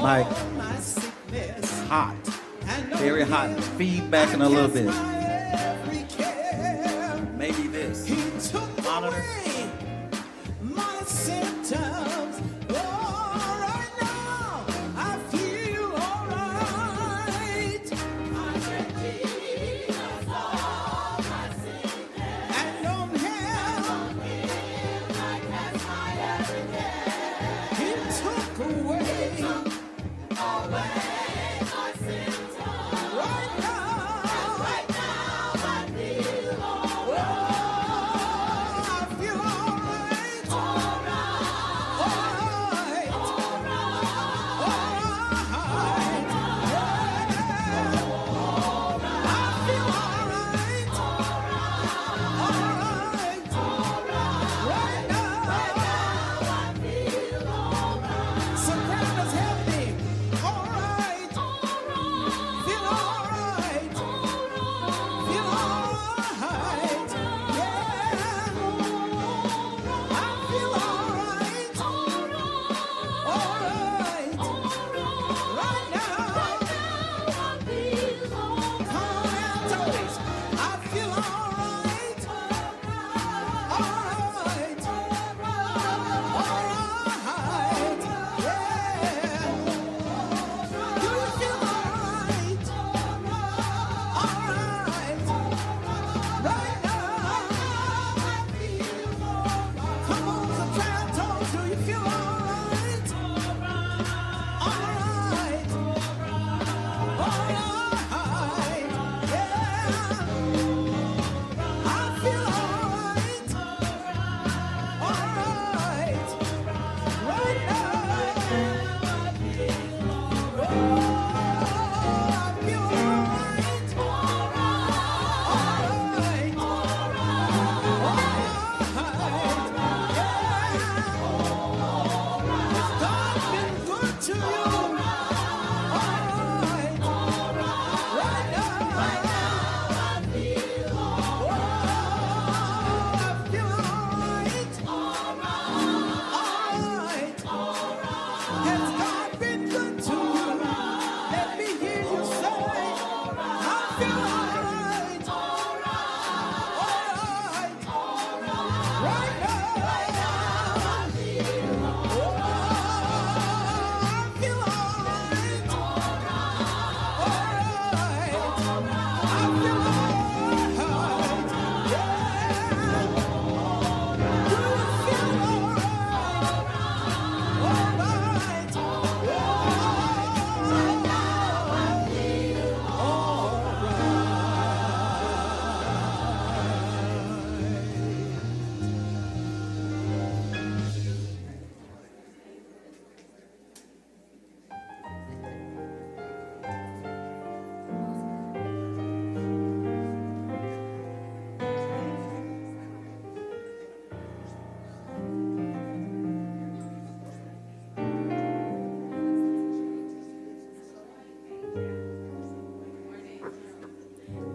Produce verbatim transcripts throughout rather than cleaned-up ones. my hot, very hot, feedback in a little bit. Maybe this. Monitor.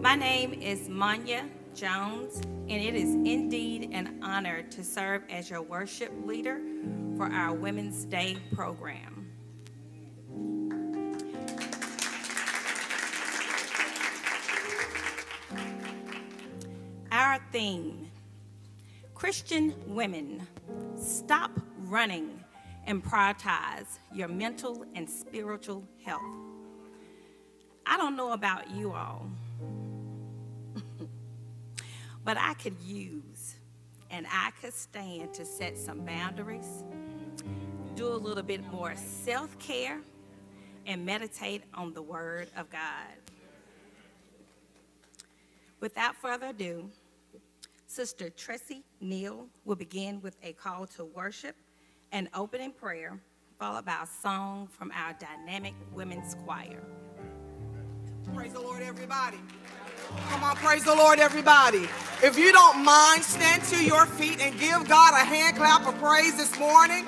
My name is Manya Jones, and it is indeed an honor to serve as your worship leader for our Women's Day program. Our theme, Christian women, stop running and prioritize your mental and spiritual health. I don't know about you all, but I could use and I could stand to set some boundaries, do a little bit more self-care, and meditate on the Word of God. Without further ado, Sister Tressie Neal will begin with a call to worship and opening prayer, followed by a song from our dynamic women's choir. Praise the Lord, everybody. Come on, praise the Lord, everybody. If you don't mind, stand to your feet and give God a hand clap of praise this morning.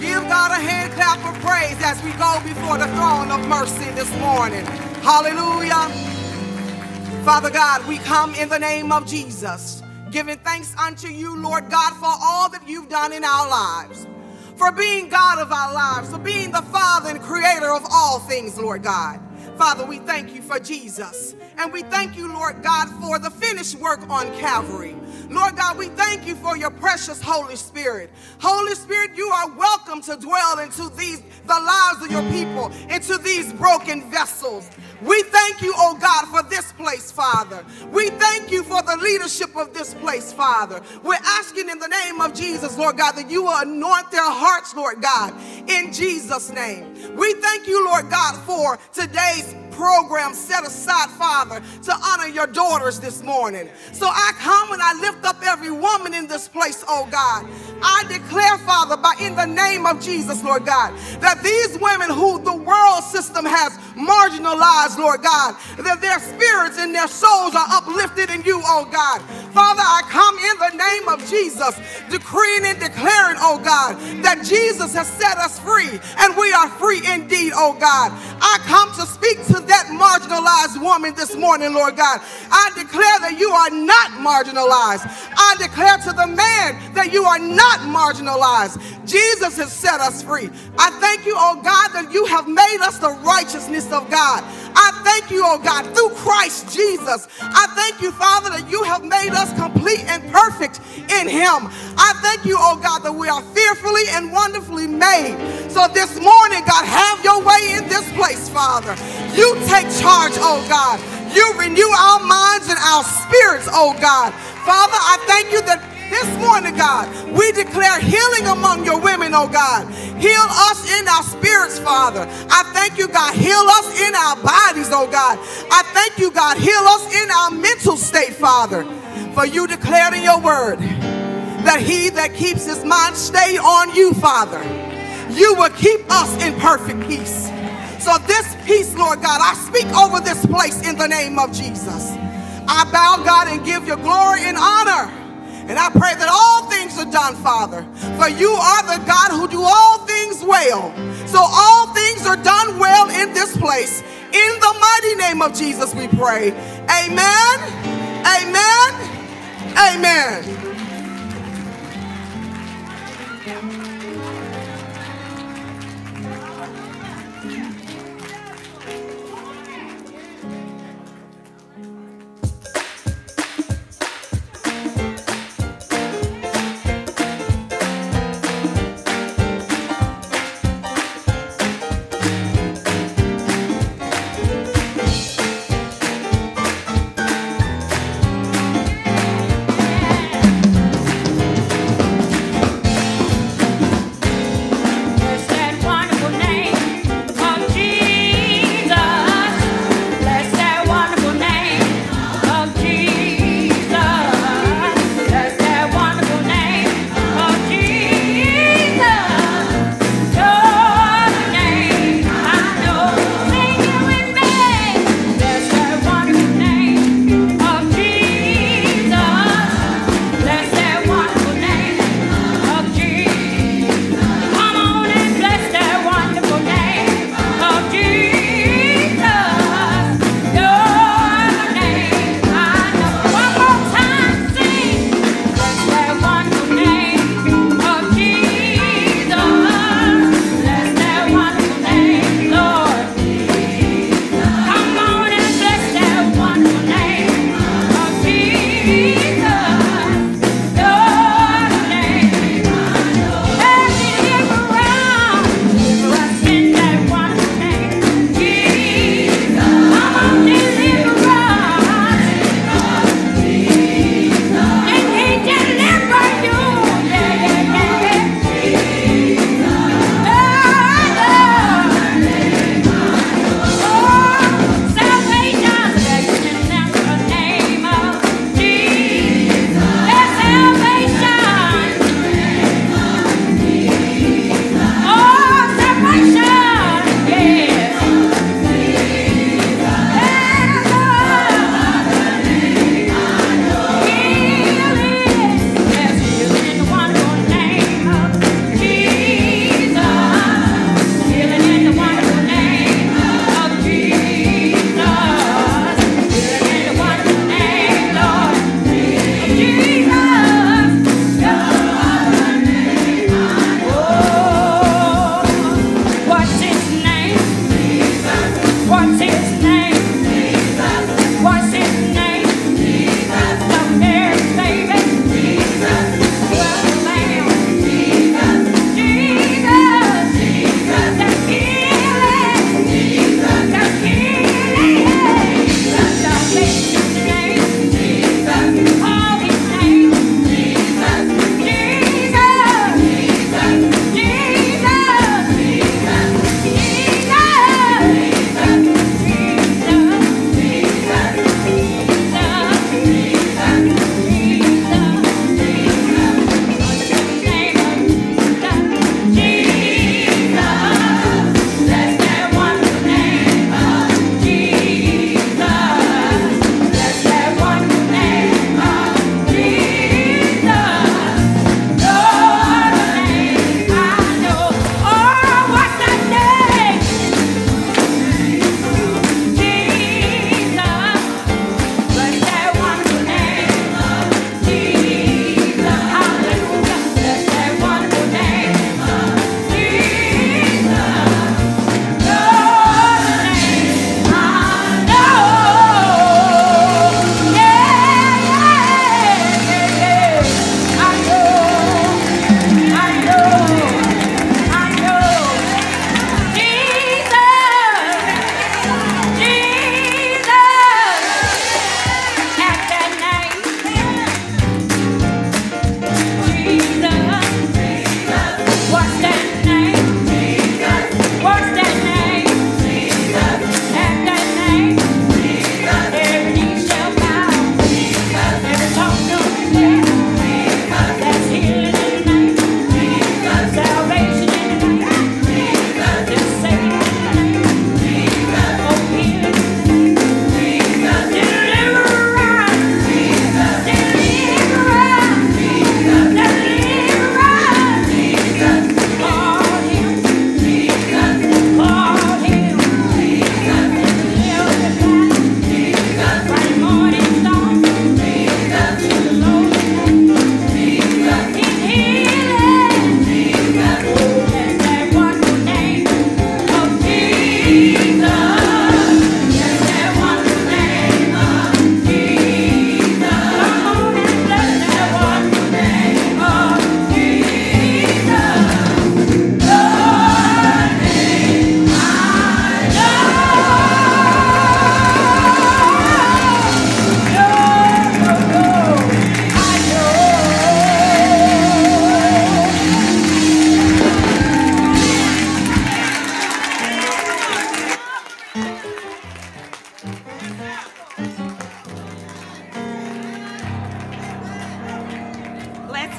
Give God a hand clap of praise as we go before the throne of mercy this morning. Hallelujah. Father God, we come in the name of Jesus, giving thanks unto you, Lord God, for all that you've done in our lives. for being God of our lives, for being the Father and Creator of all things, Lord God. Father, we thank you for Jesus. And we thank you, Lord God, for the finished work on Calvary. Lord God, we thank you for your precious Holy Spirit. Holy Spirit, you are welcome to dwell into these, the lives of your people, into these broken vessels. We thank you, oh God, for this place, Father. We thank you for the leadership of this place, Father. We're asking in the name of Jesus, Lord God, that you will anoint their hearts, Lord God, in Jesus' name. We thank you, Lord God, for today's program set aside, Father, to honor your daughters this morning. So I come and I lift up every woman in this place, oh God. I declare, Father, by in the name of Jesus, Lord God, that these women who the world system has marginalized, Lord God, that their spirits and their souls are uplifted in you, oh God. Father, I come in the name of Jesus, decreeing and declaring, oh God, that Jesus has set us free, and we are free indeed, oh God. I come to speak to that marginalized woman this morning, Lord God. I declare that you are not marginalized. I declare to the man that you are not marginalized. Jesus has set us free. I thank you, oh God, that you have made us the righteousness of God. I thank you, oh God, through Christ Jesus. I thank you, Father, that you have made us complete and perfect in him. I thank you, oh God, that we are fearfully and wonderfully made. So this morning, God, have your way in this place, Father. You take charge, oh God. You renew our minds and our spirits, oh God. Father, I thank you that this morning, God, we declare healing among your women, oh God. Heal us in our spirits, Father. I thank you, God. Heal us in our bodies, oh God. I thank you, God. Heal us in our mental state, Father. For you declared in your word that he that keeps his mind stayed on you, Father, you will keep us in perfect peace. So this peace, Lord God, I speak over this place in the name of Jesus. I bow, God, and give you glory and honor. And I pray that all things are done, Father, for you are the God who do all things well. So all things are done well in this place. In the mighty name of Jesus we pray. Amen, amen, amen. There's that wonderful name of Jesus.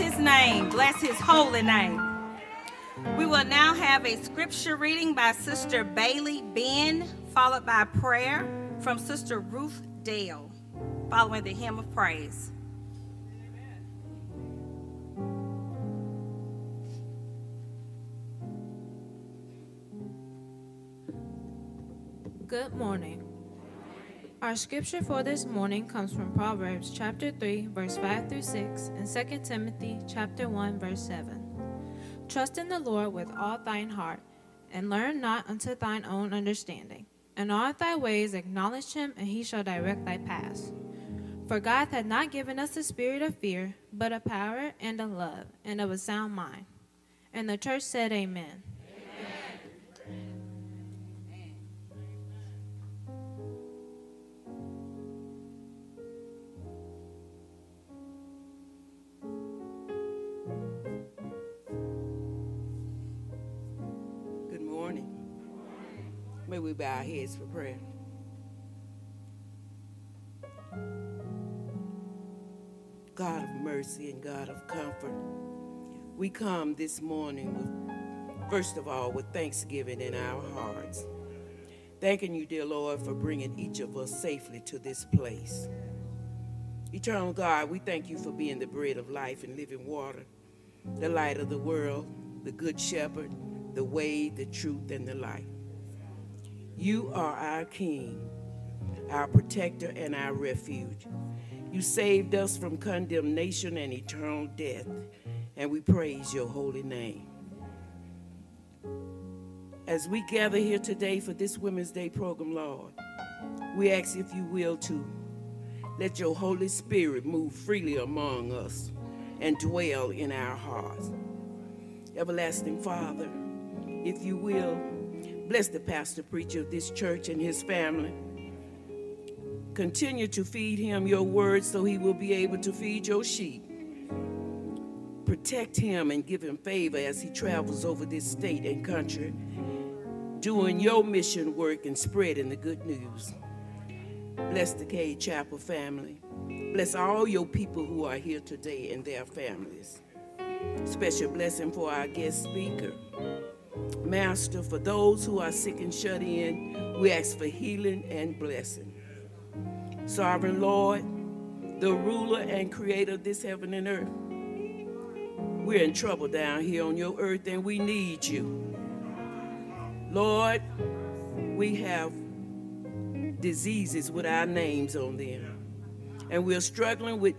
his name. Bless his holy name. We will now have a scripture reading by Sister Bailey Ben, followed by prayer from Sister Ruth Dale, following the hymn of praise. Good morning. Our scripture for this morning comes from Proverbs chapter three, verse five through six, and Second Timothy chapter one, verse seven. Trust in the Lord with all thine heart, and learn not unto thine own understanding. In all thy ways acknowledge him, and he shall direct thy paths. For God hath not given us a spirit of fear, but of power and of love, and of a sound mind. And the church said, Amen. May we bow our heads for prayer. God of mercy and God of comfort, we come this morning, with, first of all, with thanksgiving in our hearts. Thanking you, dear Lord, for bringing each of us safely to this place. Eternal God, we thank you for being the bread of life and living water, the light of the world, the good shepherd, the way, the truth, and the light. You are our King, our protector, and our refuge. You saved us from condemnation and eternal death, and we praise your holy name. As we gather here today for this Women's Day program, Lord, we ask if you will to let your Holy Spirit move freely among us and dwell in our hearts. Everlasting Father, if you will, bless the pastor preacher of this church and his family. Continue to feed him your word so he will be able to feed your sheep. Protect him and give him favor as he travels over this state and country, doing your mission work and spreading the good news. Bless the Cade Chapel family. Bless all your people who are here today and their families. Special blessing for our guest speaker. Master, for those who are sick and shut in, we ask for healing and blessing. Sovereign Lord, the ruler and creator of this heaven and earth, we're in trouble down here on your earth and we need you. Lord, we have diseases with our names on them, and we're struggling with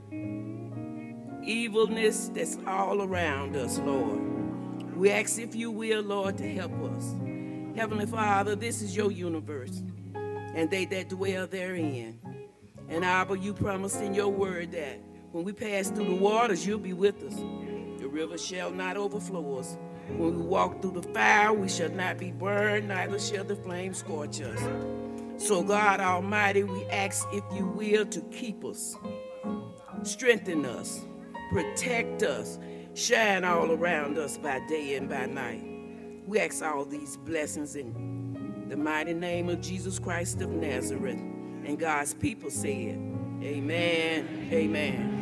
evilness that's all around us, Lord. We ask if you will, Lord, to help us. Heavenly Father, this is your universe, and they that dwell therein. And Abba, you promised in your word that when we pass through the waters, you'll be with us. The river shall not overflow us. When we walk through the fire, we shall not be burned, neither shall the flame scorch us. So God Almighty, we ask if you will to keep us, strengthen us, protect us, shine all around us by day and by night. We ask all these blessings in the mighty name of Jesus Christ of Nazareth. And God's people said, Amen, amen.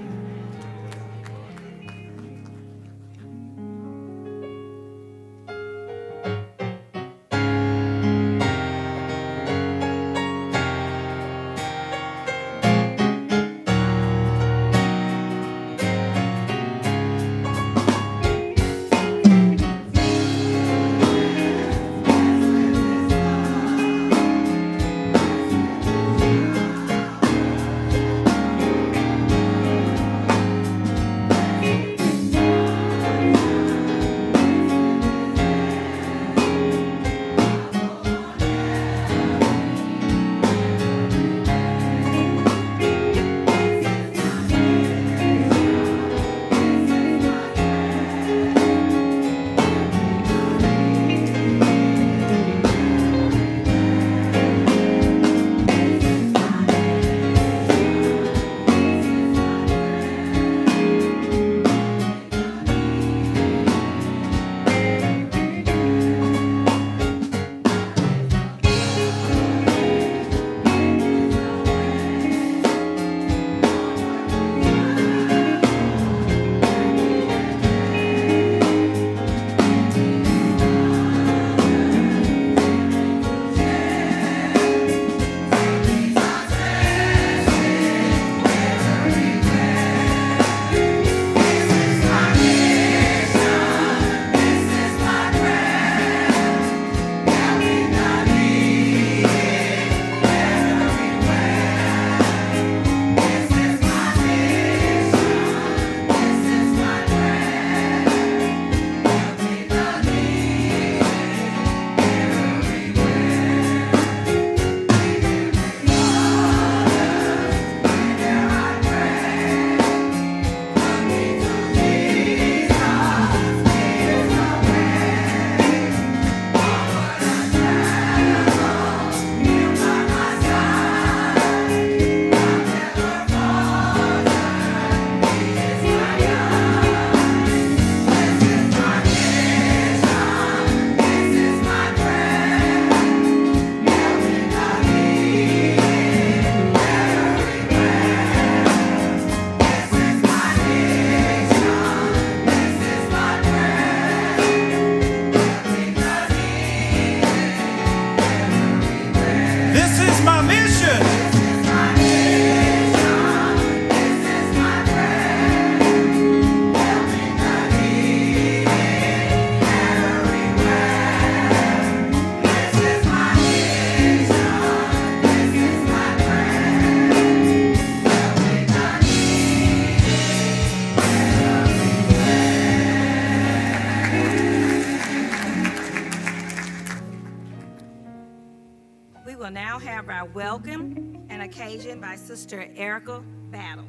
will now have our welcome and occasion by Sister Erica Battle.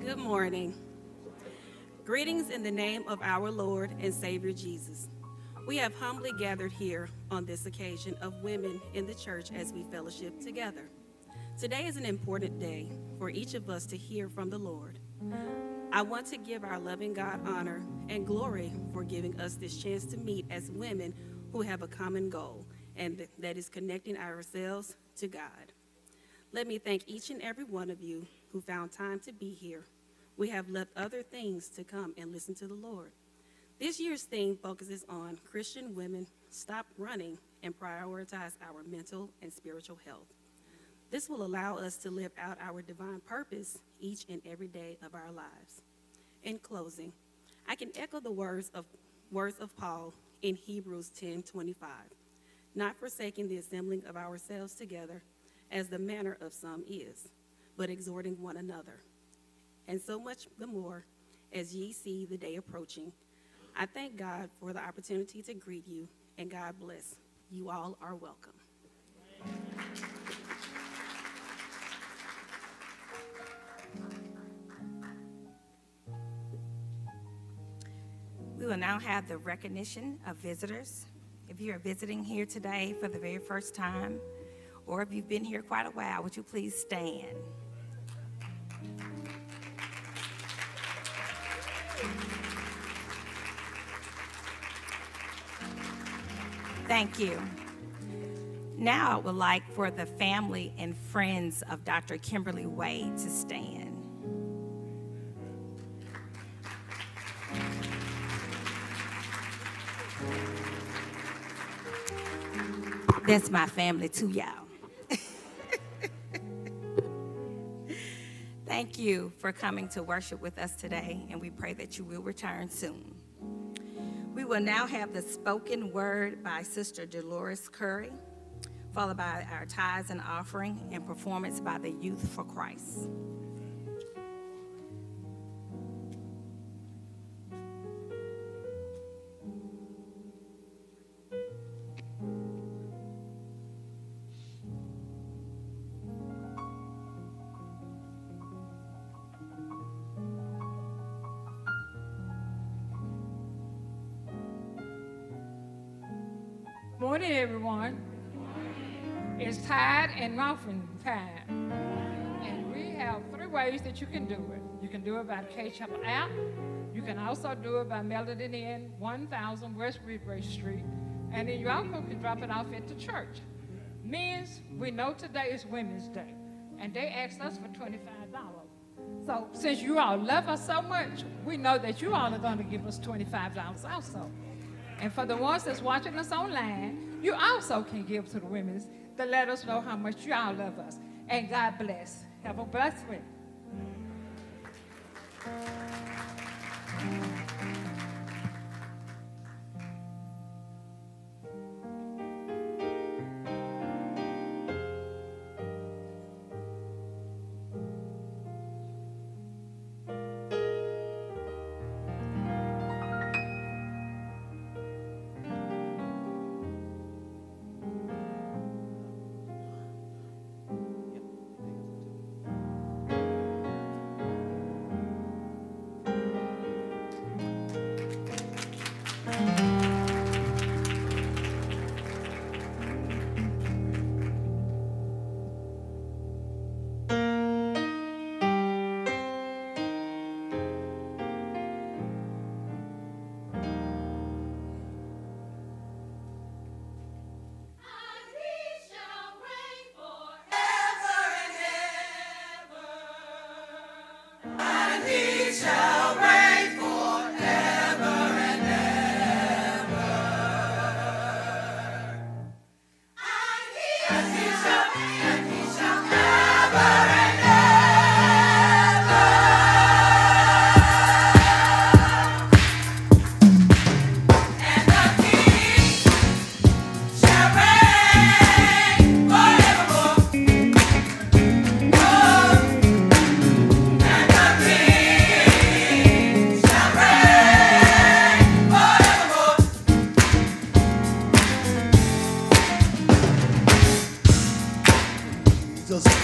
Good morning. Greetings in the name of our Lord and Savior Jesus. We have humbly gathered here on this occasion of women in the church as we fellowship together. Today is an important day for each of us to hear from the Lord. I want to give our loving God honor and glory for giving us this chance to meet as women who have a common goal, and that is connecting ourselves to God. Let me thank each and every one of you who found time to be here. We have left other things to come and listen to the Lord. This year's theme focuses on Christian women stop running and prioritize our mental and spiritual health. This will allow us to live out our divine purpose each and every day of our lives. In closing, I can echo the words of, words of Paul in Hebrews ten twenty-five, not forsaking the assembling of ourselves together as the manner of some is, but exhorting one another. And so much the more as ye see the day approaching. I thank God for the opportunity to greet you, and God bless. You all are welcome. We will now have the recognition of visitors. If you are visiting here today for the very first time, or if you've been here quite a while, would you please stand? Thank you. Now I would like for the family and friends of Doctor Kimberly Wade to stand. That's my family too, y'all. Thank you for coming to worship with us today, and we pray that you will return soon. We will now have the spoken word by Sister Dolores Curry, followed by our tithes and offering and performance by the Youth for Christ. Good morning, everyone. It's tithe and offering time. And we have three ways that you can do it. You can do it by the Cade Chapel app. You can also do it by mailing it in one thousand West Ridgeway Street. And then you also can drop it off at the church. Men's, we know today is Women's Day. And they asked us for twenty-five dollars. So since you all love us so much, we know that you all are going to give us twenty-five dollars also. And for the ones that's watching us online, you also can give to the women's to let us know how much y'all love us. And God bless. Have a blessed week.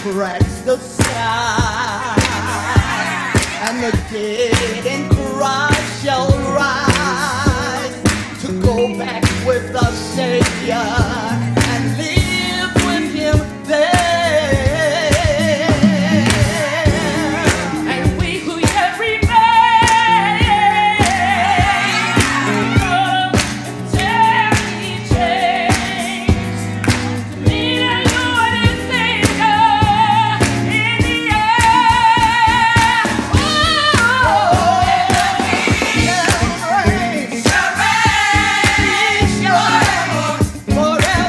cracks the sky, and the dead in Christ shall rise, to go back with the Savior and live with him there. Forever.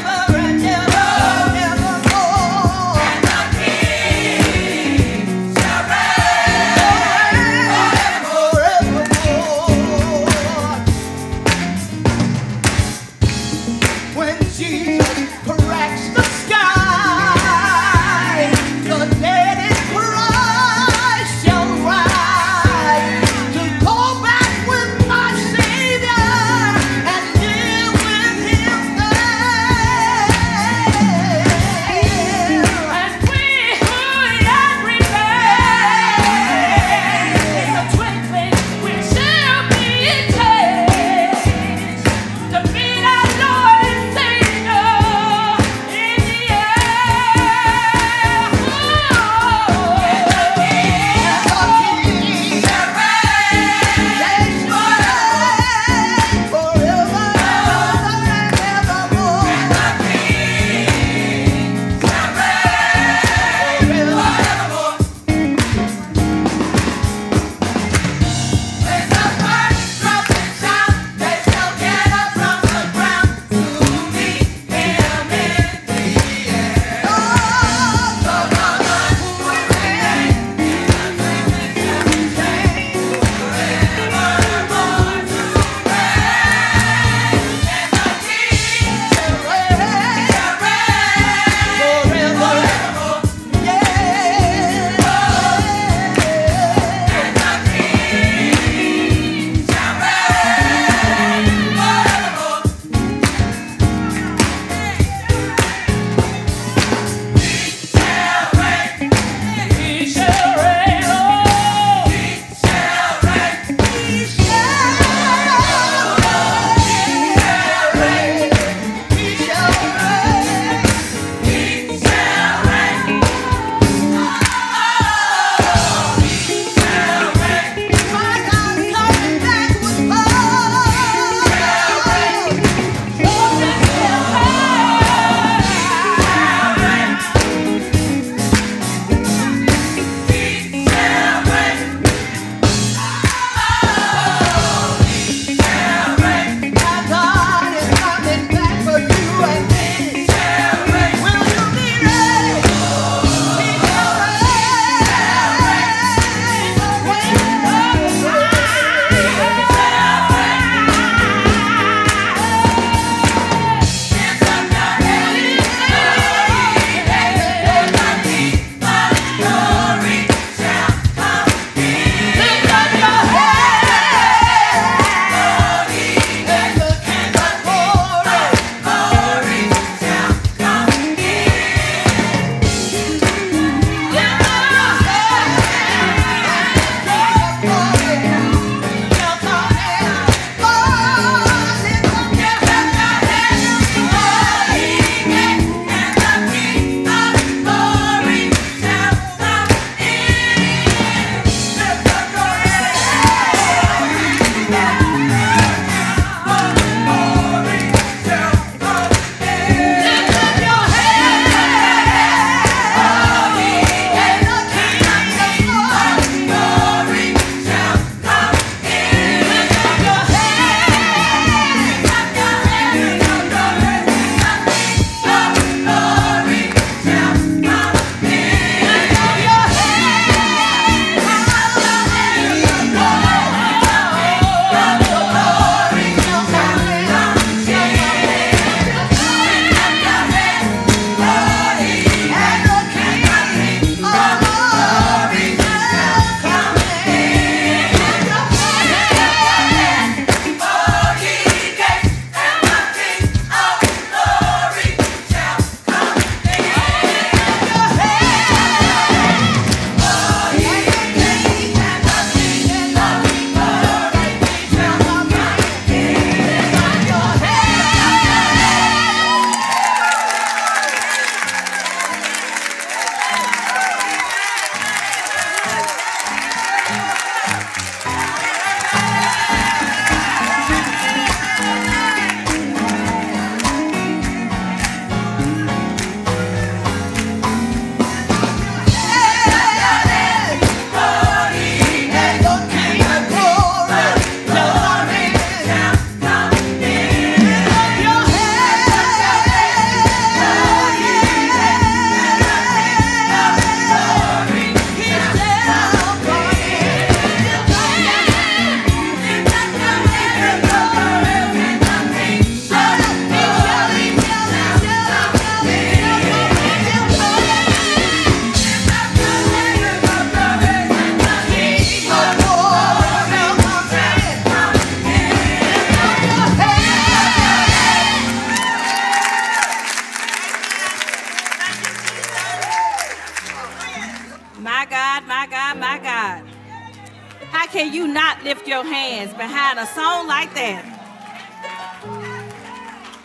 How can you not lift your hands behind a song like that?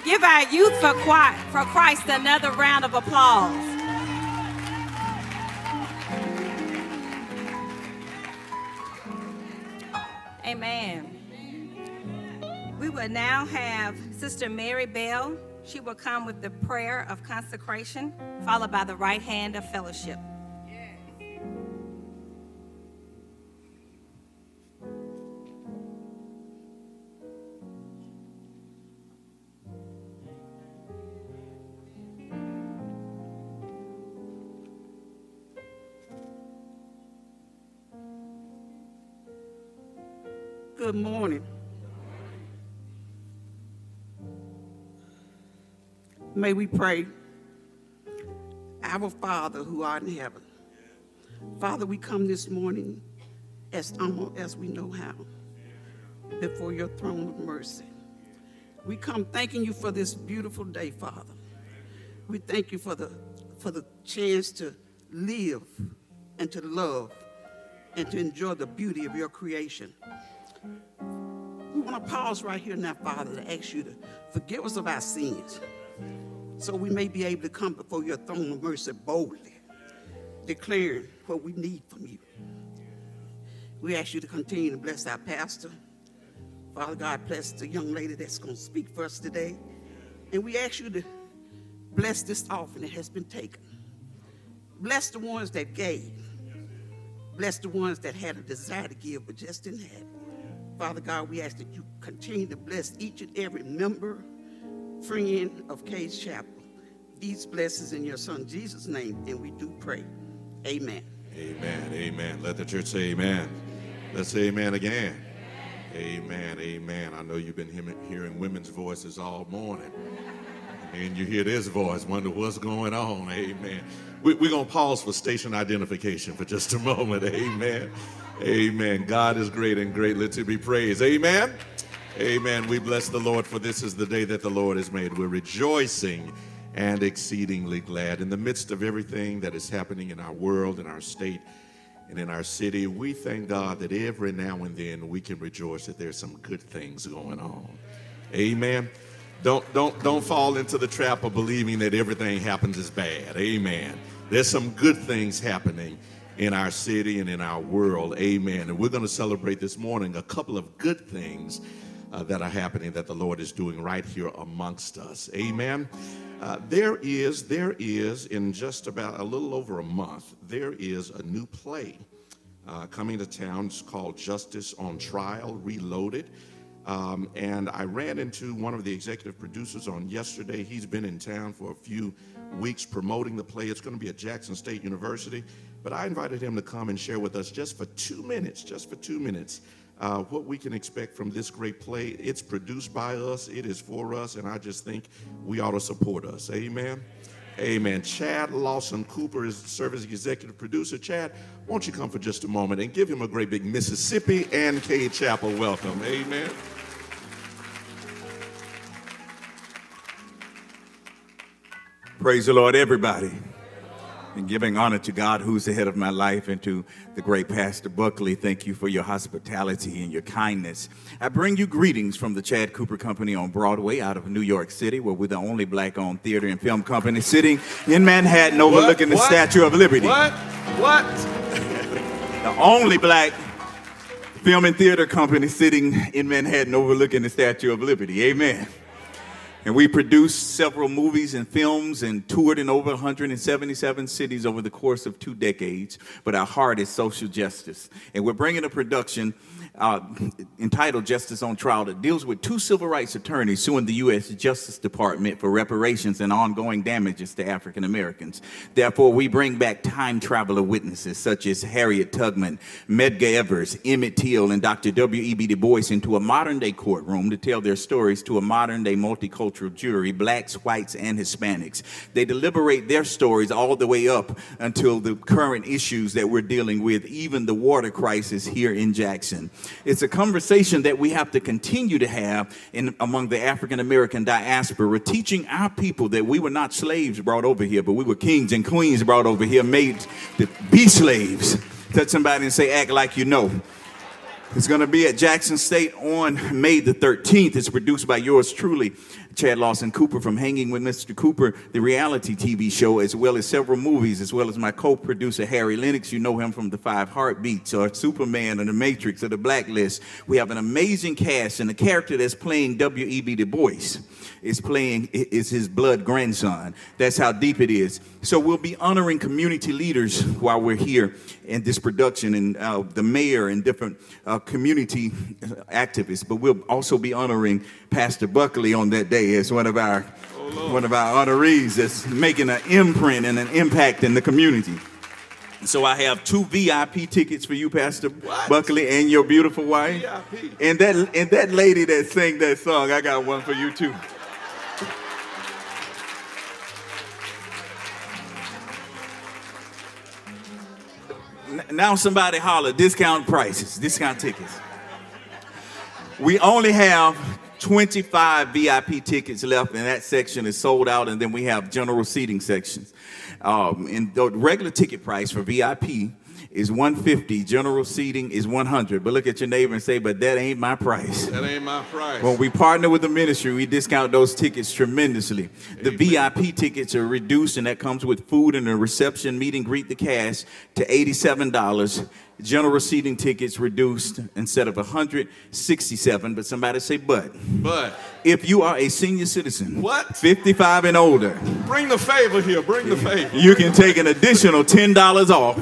Give our youth for for Christ another round of applause. Amen. We will now have Sister Mary Bell. She will come with the prayer of consecration, followed by the right hand of fellowship. Good morning. May we pray. Our Father who art in heaven. Father, we come this morning as humble as we know how before your throne of mercy. We come thanking you for this beautiful day, Father. We thank you for the, for the chance to live and to love and to enjoy the beauty of your creation. We want to pause right here now, Father, to ask you to forgive us of our sins so we may be able to come before your throne of mercy boldly, declaring what we need from you. We ask you to continue to bless our pastor. Father God, bless the young lady that's going to speak for us today. And we ask you to bless this offering that has been taken. Bless the ones that gave. Bless the ones that had a desire to give but just didn't have it. Father God, we ask that you continue to bless each and every member, friend of Cade Chapel. These blessings in your son Jesus' name, and we do pray. Amen. Amen. Amen. Let the church say amen. Amen. Let's say amen again. Amen. Amen. Amen. I know you've been hearing women's voices all morning. And you hear this voice, wonder what's going on. Amen. We, we're going to pause for station identification for just a moment. Amen. Amen. God is great and greatly to be praised. Amen. Amen. We bless the Lord, for this is the day that the Lord has made. We're rejoicing and exceedingly glad. In the midst of everything that is happening in our world, in our state, and in our city, we thank God that every now and then we can rejoice that there's some good things going on. Amen. Don't, don't, don't fall into the trap of believing that everything happens is bad. Amen. There's some good things happening in our city and in our world. Amen. And we're going to celebrate this morning a couple of good things uh, that are happening that the Lord is doing right here amongst us. Amen. Uh, there is, there is, in just about a little over a month, there is a new play uh, coming to town. It's called Justice on Trial Reloaded. Um, and I ran into one of the executive producers on yesterday. He's been in town for a few weeks promoting the play. It's going to be at Jackson State University. But I invited him to come and share with us just for two minutes, just for two minutes, uh, what we can expect from this great play. It's produced by us. It is for us. And I just think we ought to support us. Amen. Amen. Chad Lawson Cooper is the service executive producer. Chad, won't you come for just a moment and give him a great big Mississippi and Cade Chapel welcome. Amen. Praise the Lord, everybody. And giving honor to God, who's the head of my life, and to the great Pastor Buckley. Thank you for your hospitality and your kindness. I bring you greetings from the Chad Cooper Company on Broadway out of New York City, where we're the only black-owned theater and film company sitting in Manhattan overlooking what? the what? Statue of Liberty. What? What? The only black film and theater company sitting in Manhattan overlooking the Statue of Liberty. Amen. And we produced several movies and films and toured in over one hundred seventy-seven cities over the course of two decades. But our heart is social justice. And we're bringing a production uh, entitled Justice on Trial that deals with two civil rights attorneys suing the U S Justice Department for reparations and ongoing damages to African Americans. Therefore, we bring back time traveler witnesses such as Harriet Tubman, Medgar Evers, Emmett Till, and Doctor W E B Du Bois into a modern-day courtroom to tell their stories to a modern-day multicultural jury, blacks, whites, and Hispanics. They deliberate their stories all the way up until the current issues that we're dealing with, even the water crisis here in Jackson. It's a conversation that we have to continue to have in among the African American diaspora, teaching our people that we were not slaves brought over here, but we were kings and queens brought over here, made to be slaves. Touch somebody and say, act like you know. It's going to be at Jackson State on May the thirteenth. It's produced by yours truly, Chad Lawson Cooper, from Hanging with Mister Cooper, the reality T V show, as well as several movies, as well as my co-producer, Harry Lennox. You know him from The Five Heartbeats, or Superman, or The Matrix, or The Blacklist. We have an amazing cast, and the character that's playing W E B. Du Bois is playing, is his blood grandson. That's how deep it is. So we'll be honoring community leaders while we're here in this production, and uh, the mayor and different uh, community activists, but we'll also be honoring Pastor Buckley on that day as one of our oh, one of our honorees that's making an imprint and an impact in the community. So I have two V I P tickets for you, Pastor what? Buckley, and your beautiful wife. V I P. And that and that lady that sang that song, I got one for you too. Now somebody holler, discount prices, discount tickets. We only have twenty-five V I P tickets left, and that section is sold out, and then we have general seating sections. Um, and the regular ticket price for V I P is one hundred fifty dollars, general seating is one hundred dollars. But look at your neighbor and say, but that ain't my price. That ain't my price. When we partner with the ministry, we discount those tickets tremendously. Amen. The V I P tickets are reduced, and that comes with food and a reception, meet and greet the cast, to eighty-seven dollars. General seating tickets reduced instead of one hundred sixty-seven dollars, but somebody say, but. But. If you are a senior citizen, what? fifty-five and older. Bring the favor here, bring the favor. You can take an additional ten dollars off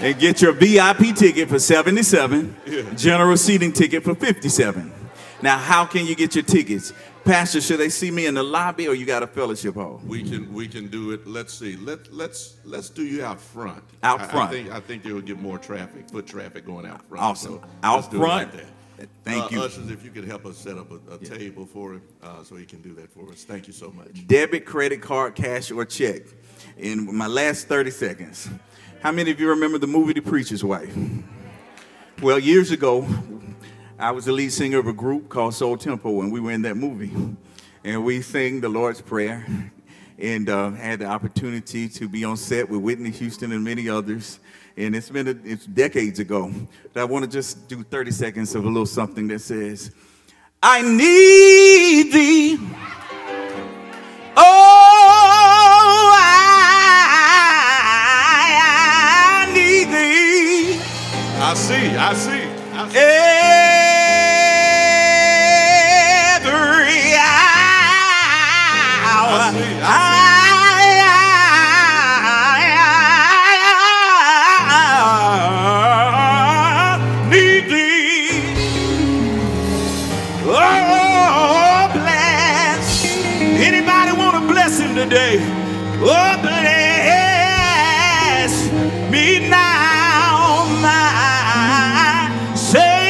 and get your V I P ticket for seventy-seven dollars, yeah. General seating ticket for fifty-seven dollars. Now, how can you get your tickets? Pastor, should they see me in the lobby, or you got a fellowship hall? We can we can do it. Let's see. Let let's let's do you out front. Out front. I, I think I think they will get more traffic, foot traffic going out front. Awesome. So out front. Like that. Thank uh, you. Ushers, if you could help us set up a, a yeah. table for him, uh, so he can do that for us. Thank you so much. Debit, credit card, cash, or check. In my last thirty seconds, how many of you remember the movie The Preacher's Wife? Well, years ago, I was the lead singer of a group called Soul Tempo, and we were in that movie. And we sang the Lord's Prayer, and uh, had the opportunity to be on set with Whitney Houston and many others. And it's been a, it's decades ago. But I want to just do thirty seconds of a little something that says, I need thee. Oh, I, I need thee. I see, I see, I see. Hey. I, see, I, see. I, I, I, I, I need thee. Oh, bless. Anybody want to bless him today? Oh, bless me now, my Savior.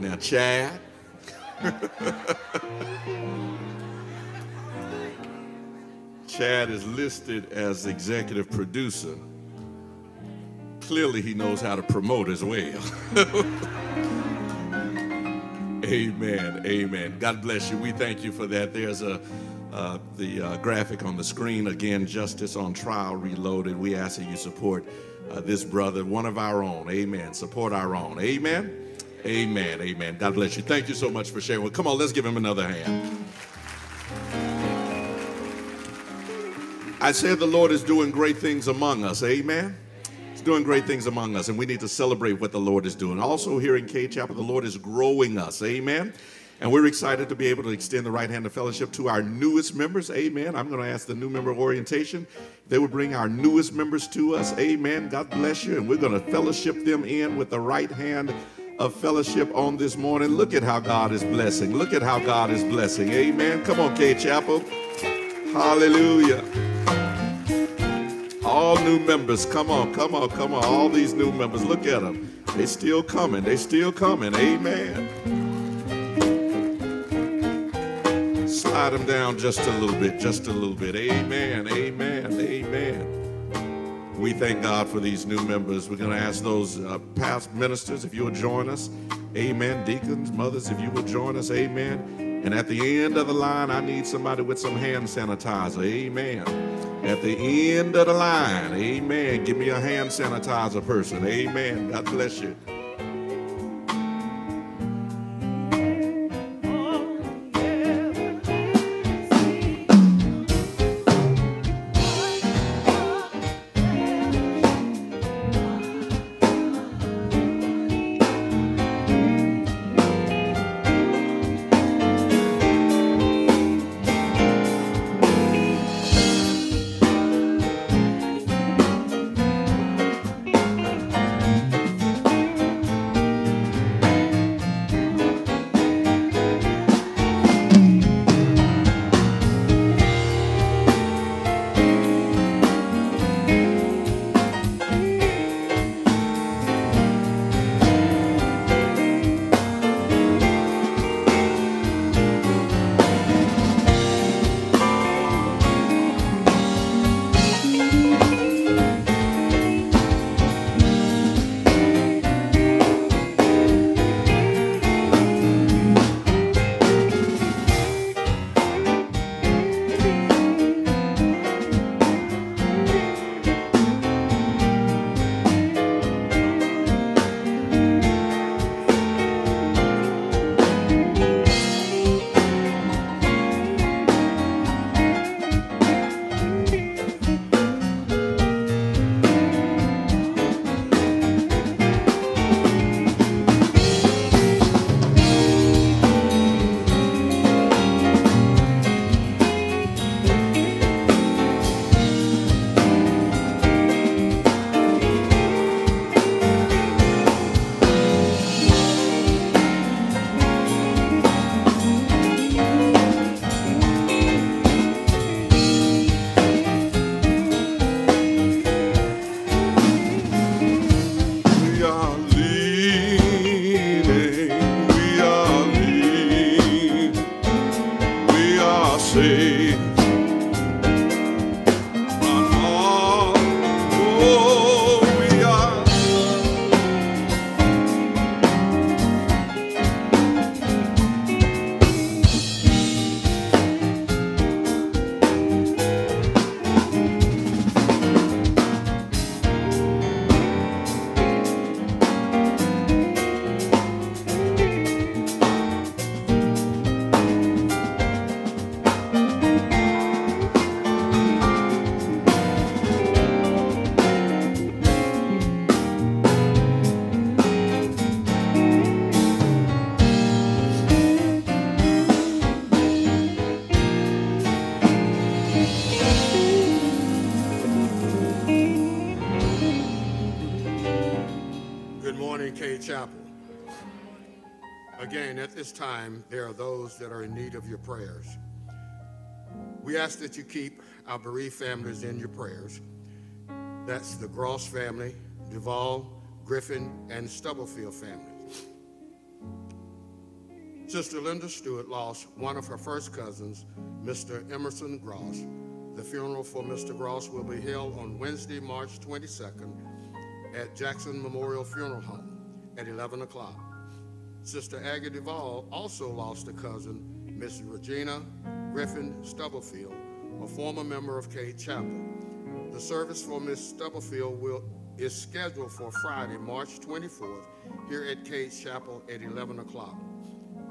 Now, Chad, Chad is listed as executive producer. Clearly, he knows how to promote as well. Amen, amen. God bless you. We thank you for that. There's a Uh, the uh, graphic on the screen. Again, Justice on Trial Reloaded. We ask that you support uh, this brother, one of our own. Amen. Support our own. Amen. Amen, amen. God bless you. Thank you so much for sharing. Well, come on, let's give him another hand. I said the Lord is doing great things among us, amen? He's doing great things among us, and we need to celebrate what the Lord is doing. Also here in Cade Chapel, the Lord is growing us, amen? And we're excited to be able to extend the right hand of fellowship to our newest members. Amen. I'm going to ask the new member orientation. They will bring our newest members to us. Amen. God bless you. And we're going to fellowship them in with the right hand of fellowship on this morning. Look at how God is blessing. Look at how God is blessing. Amen. Come on, Cade Chapel. Hallelujah. All new members. Come on, come on, come on. All these new members. Look at them. They still coming. They still coming. Amen. Slide them down just a little bit, just a little bit. Amen, amen, amen. We thank God for these new members. We're going to ask those uh, past ministers if you will join us. Amen. Deacons, mothers, if you will join us. Amen. And at the end of the line, I need somebody with some hand sanitizer. Amen. At the end of the line, amen. Give me a hand sanitizer person. Amen. God bless you. This time, there are those that are in need of your prayers. We ask that you keep our bereaved families in your prayers. That's the Gross family, Duvall, Griffin, and Stubblefield families. Sister Linda Stewart lost one of her first cousins, Mister Emerson Gross. The funeral for Mister Gross will be held on Wednesday, March twenty-second at Jackson Memorial Funeral Home at eleven o'clock. Sister Agatha Duvall also lost a cousin, Miss Regina Griffin Stubblefield, a former member of Cade Chapel. The service for Miss Stubblefield will is scheduled for Friday, March twenty-fourth, here at Cade Chapel at eleven o'clock.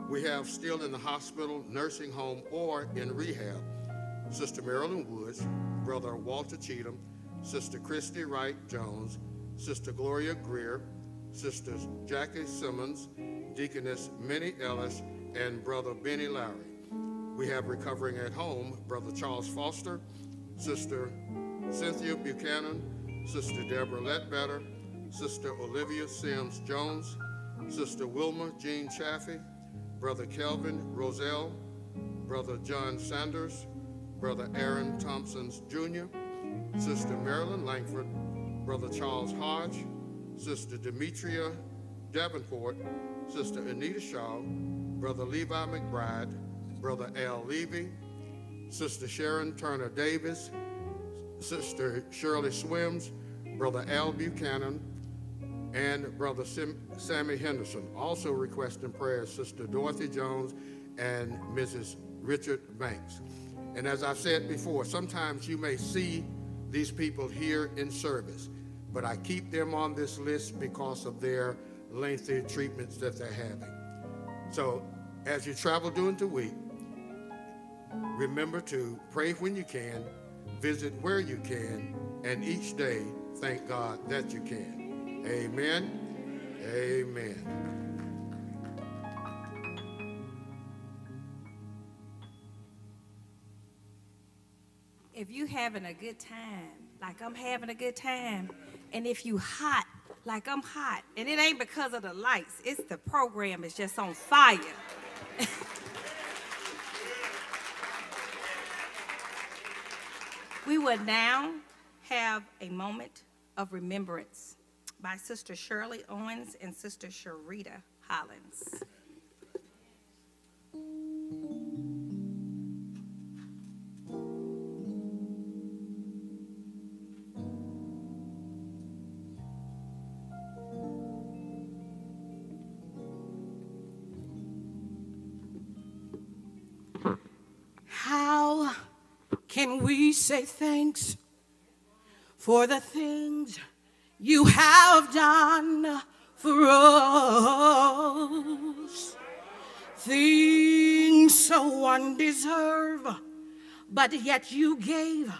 We have still in the hospital, nursing home, or in rehab, Sister Marilyn Woods, Brother Walter Cheatham, Sister Christy Wright Jones, Sister Gloria Greer, Sisters Jackie Simmons, Deaconess Minnie Ellis, and Brother Benny Lowry. We have recovering at home, Brother Charles Foster, Sister Cynthia Buchanan, Sister Deborah Ledbetter, Sister Olivia Sims Jones, Sister Wilma Jean Chaffee, Brother Kelvin Roselle, Brother John Sanders, Brother Aaron Thompson Junior, Sister Marilyn Langford, Brother Charles Hodge, Sister Demetria Davenport, Sister Anita Shaw, Brother Levi McBride, Brother Al Levy, Sister Sharon Turner Davis, Sister Shirley Swims, Brother Al Buchanan, and Brother Sim Sammy Henderson. Also requesting prayer, Sister Dorothy Jones and Missus Richard Banks. And as I've said before, sometimes you may see these people here in service, but I keep them on this list because of their lengthy treatments that they're having. So as you travel during the week, remember to pray when you can, visit where you can, and each day, thank God that you can. Amen. Amen. If you having a good time, like I'm having a good time, and if you hot, like I'm hot, and it ain't because of the lights, it's the program is just on fire. We will now have a moment of remembrance by Sister Shirley Owens and Sister Sharita Hollins. How can we say thanks for the things you have done for us? Things so undeserved, but yet you gave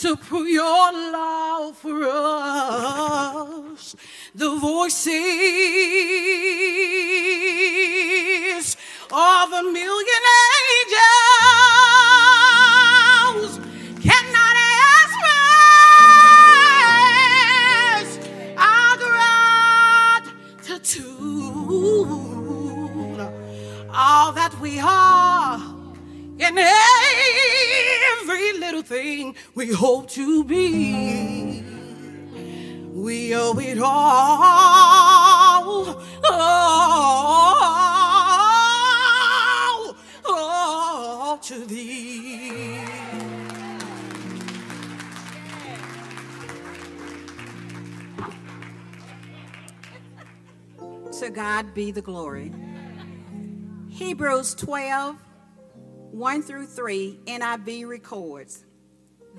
to prove your love for us. The voices of a million angels cannot express our gratitude, all that we are in every little thing we hope to be. We owe it all. Oh, to thee. To God be the glory. Hebrews twelve, one through three, N I V records,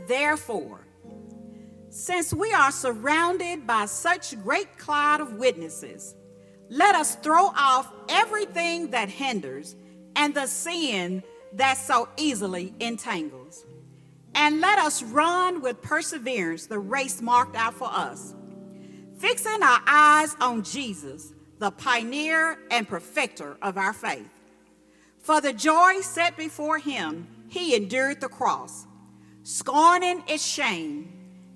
"Therefore, since we are surrounded by such great cloud of witnesses, let us throw off everything that hinders and the sin that so easily entangles. And let us run with perseverance the race marked out for us, fixing our eyes on Jesus, the pioneer and perfecter of our faith. For the joy set before him, he endured the cross, scorning its shame,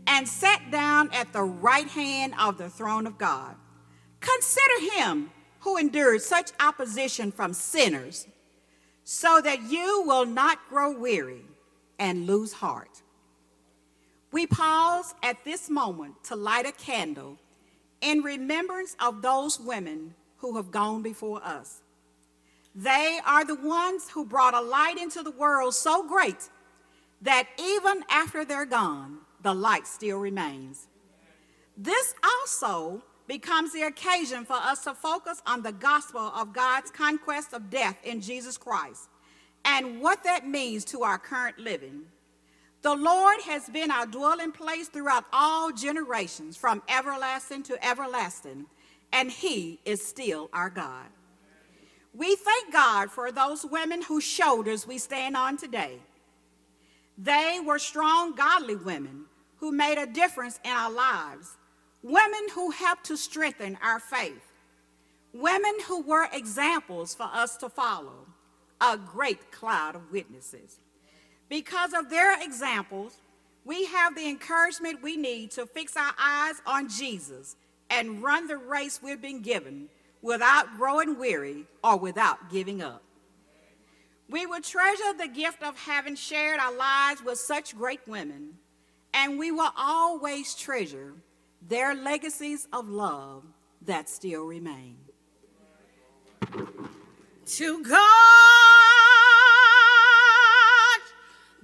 and sat down at the right hand of the throne of God. Consider him who endured such opposition from sinners, so that you will not grow weary and lose heart." We pause at this moment to light a candle in remembrance of those women who have gone before us. They are the ones who brought a light into the world so great that even after they're gone, the light still remains. This also becomes the occasion for us to focus on the gospel of God's conquest of death in Jesus Christ and what that means to our current living. The Lord has been our dwelling place throughout all generations, from everlasting to everlasting, and he is still our God. We thank God for those women whose shoulders we stand on today. They were strong, godly women who made a difference in our lives, women who helped to strengthen our faith, women who were examples for us to follow, a great cloud of witnesses. Because of their examples, we have the encouragement we need to fix our eyes on Jesus and run the race we've been given without growing weary or without giving up. We will treasure the gift of having shared our lives with such great women, and we will always treasure their legacies of love that still remain. To God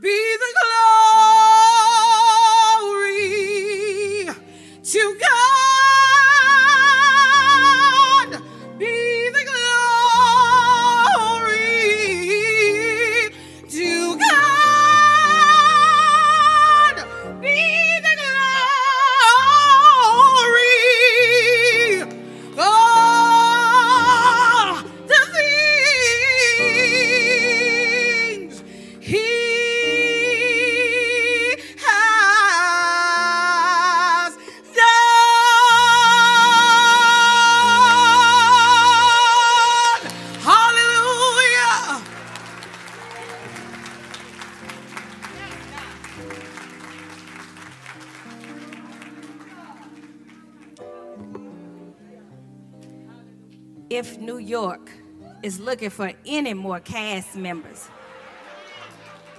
be the glory. To God be the glory. To God be If New York is looking for any more cast members,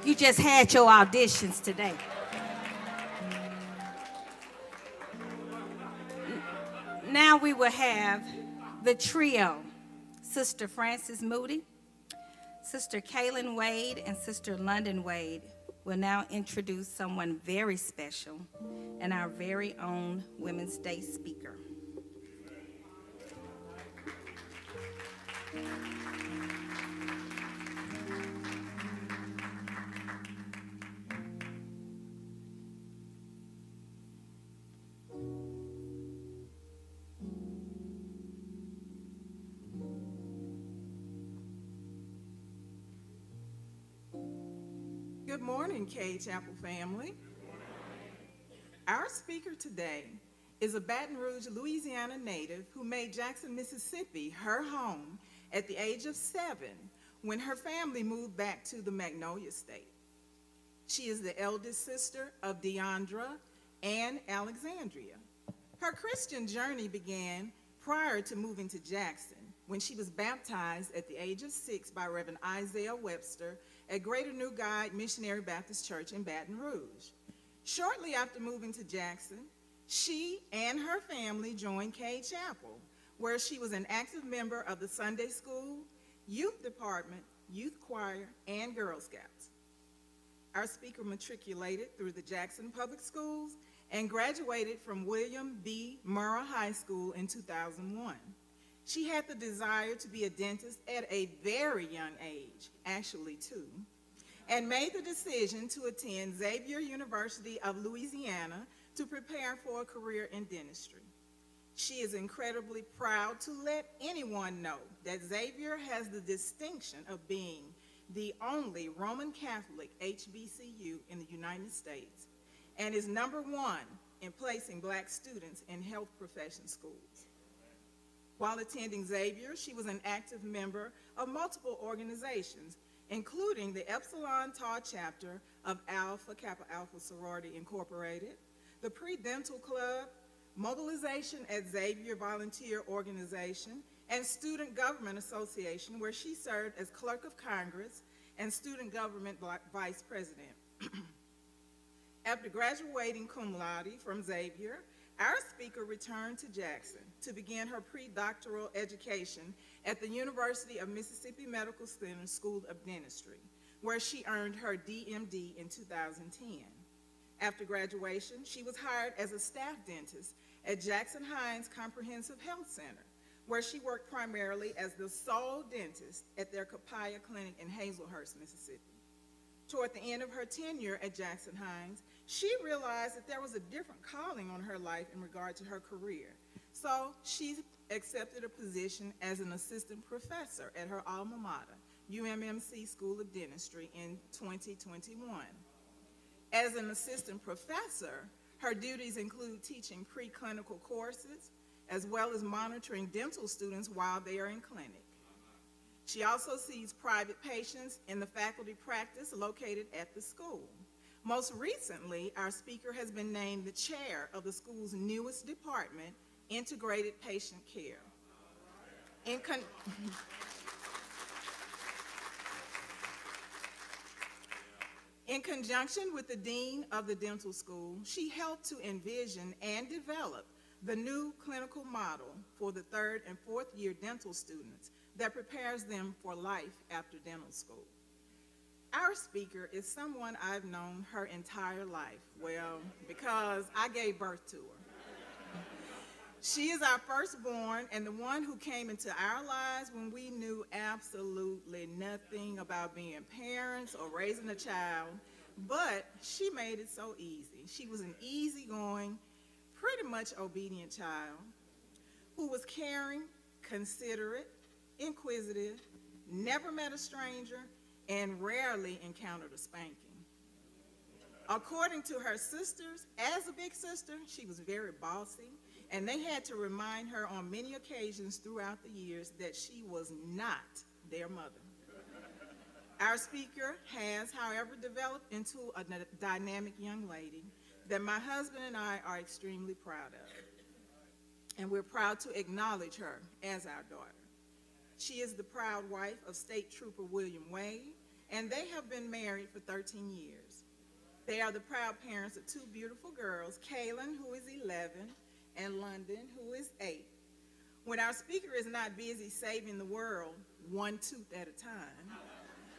you just had your auditions today. Now we will have the trio, Sister Frances Moody, Sister Kaylin Wade, and Sister London Wade will now introduce someone very special and our very own Women's Day speaker. Good morning, Cade Chapel family. Our speaker today is a Baton Rouge, Louisiana native who made Jackson, Mississippi her home at the age of seven, when her family moved back to the Magnolia State. She is the eldest sister of Deandra and Alexandria. Her Christian journey began prior to moving to Jackson, when she was baptized at the age of six by Reverend Isaiah Webster at Greater New Guide Missionary Baptist Church in Baton Rouge. Shortly after moving to Jackson, she and her family joined Cade Chapel, where she was an active member of the Sunday School, Youth Department, Youth Choir, and Girl Scouts. Our speaker matriculated through the Jackson Public Schools and graduated from William B. Murrah High School in two thousand one. She had the desire to be a dentist at a very young age, actually two, and made the decision to attend Xavier University of Louisiana to prepare for a career in dentistry. She is incredibly proud to let anyone know that Xavier has the distinction of being the only Roman Catholic H B C U in the United States and is number one in placing black students in health profession schools. While attending Xavier, she was an active member of multiple organizations, including the Epsilon Tau chapter of Alpha Kappa Alpha Sorority Incorporated, the Pre-Dental Club, Mobilization at Xavier Volunteer Organization, and Student Government Association, where she served as Clerk of Congress and Student Government Vice President. After graduating cum laude from Xavier, our speaker returned to Jackson to begin her pre-doctoral education at the University of Mississippi Medical Center School of Dentistry, where she earned her D M D in two thousand ten. After graduation, she was hired as a staff dentist at Jackson-Hines Comprehensive Health Center, where she worked primarily as the sole dentist at their Capaya Clinic in Hazelhurst, Mississippi. Toward the end of her tenure at Jackson Hines, she realized that there was a different calling on her life in regard to her career. So she accepted a position as an assistant professor at her alma mater, U M M C School of Dentistry, in twenty twenty-one. As an assistant professor, her duties include teaching preclinical courses, as well as monitoring dental students while they are in clinic. She also sees private patients in the faculty practice located at the school. Most recently, our speaker has been named the chair of the school's newest department, Integrated Patient Care. In con In conjunction with the dean of the dental school, she helped to envision and develop the new clinical model for the third and fourth year dental students that prepares them for life after dental school. Our speaker is someone I've known her entire life, well, because I gave birth to her. She is our firstborn and the one who came into our lives when we knew absolutely nothing about being parents or raising a child, but she made it so easy. She was an easygoing, pretty much obedient child who was caring, considerate, inquisitive, never met a stranger, and rarely encountered a spanking. According to her sisters, as a big sister, she was very bossy, and they had to remind her on many occasions throughout the years that she was not their mother. Our speaker has, however, developed into a dynamic young lady that my husband and I are extremely proud of, and we're proud to acknowledge her as our daughter. She is the proud wife of State Trooper William Wade, and they have been married for thirteen years. They are the proud parents of two beautiful girls, Kaylin, who is eleven, and London, who is eight. When our speaker is not busy saving the world one tooth at a time,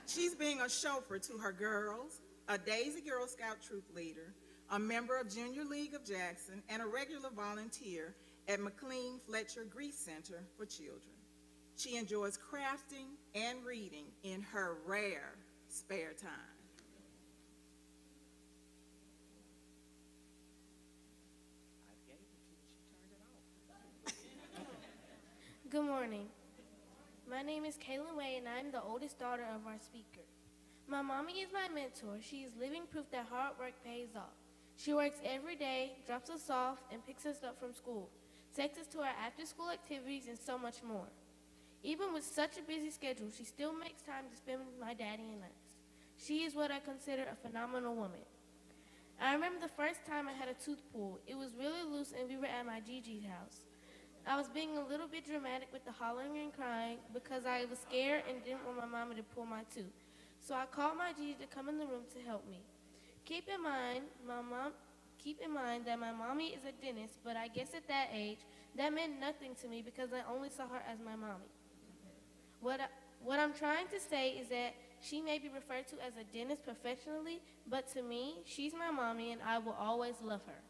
she's being a chauffeur to her girls, a Daisy Girl Scout troop leader, a member of Junior League of Jackson, and a regular volunteer at McLean Fletcher Grief Center for Children. She enjoys crafting and reading in her rare spare time. Good morning. My name is Kaylin Wade, and I'm the oldest daughter of our speaker. My mommy is my mentor. She is living proof that hard work pays off. She works every day, drops us off, and picks us up from school, takes us to our after-school activities, and so much more. Even with such a busy schedule, she still makes time to spend with my daddy and us. She is what I consider a phenomenal woman. I remember the first time I had a tooth pulled. It was really loose and we were at my Gigi's house. I was being a little bit dramatic with the hollering and crying because I was scared and didn't want my mama to pull my tooth. So I called my Gigi to come in the room to help me. Keep in mind, my mom, keep in mind that my mommy is a dentist, but I guess at that age, that meant nothing to me because I only saw her as my mommy. What, I, what I'm trying to say is that she may be referred to as a dentist professionally, but to me, she's my mommy and I will always love her.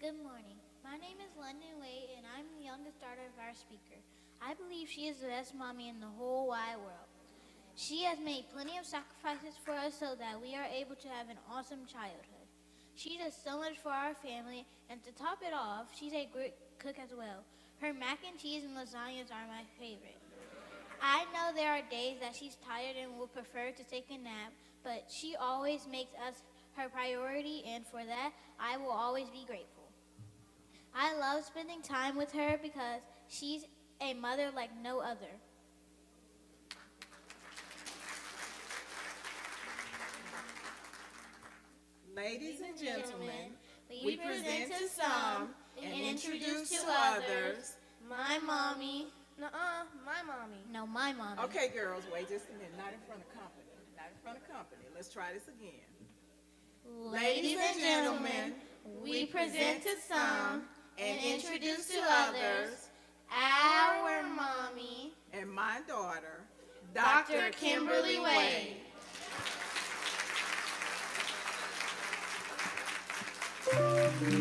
Good morning. My name is London Wade and I'm the youngest daughter of our speaker. I believe she is the best mommy in the whole wide world. She has made plenty of sacrifices for us so that we are able to have an awesome childhood. She does so much for our family, and to top it off, she's a great cook as well. Her mac and cheese and lasagnas are my favorite. I know there are days that she's tired and would prefer to take a nap, but she always makes us her priority, and for that, I will always be grateful. I love spending time with her because she's a mother like no other. Ladies and gentlemen, we present to some and introduce to others my mommy. Nuh-uh, my mommy. No, my mommy. Okay, girls, wait just a minute. Not in front of company. Not in front of company. Let's try this again. Ladies and gentlemen, we present to some and introduce to others our mommy and my daughter, Doctor Kimberly Wade. Thank you.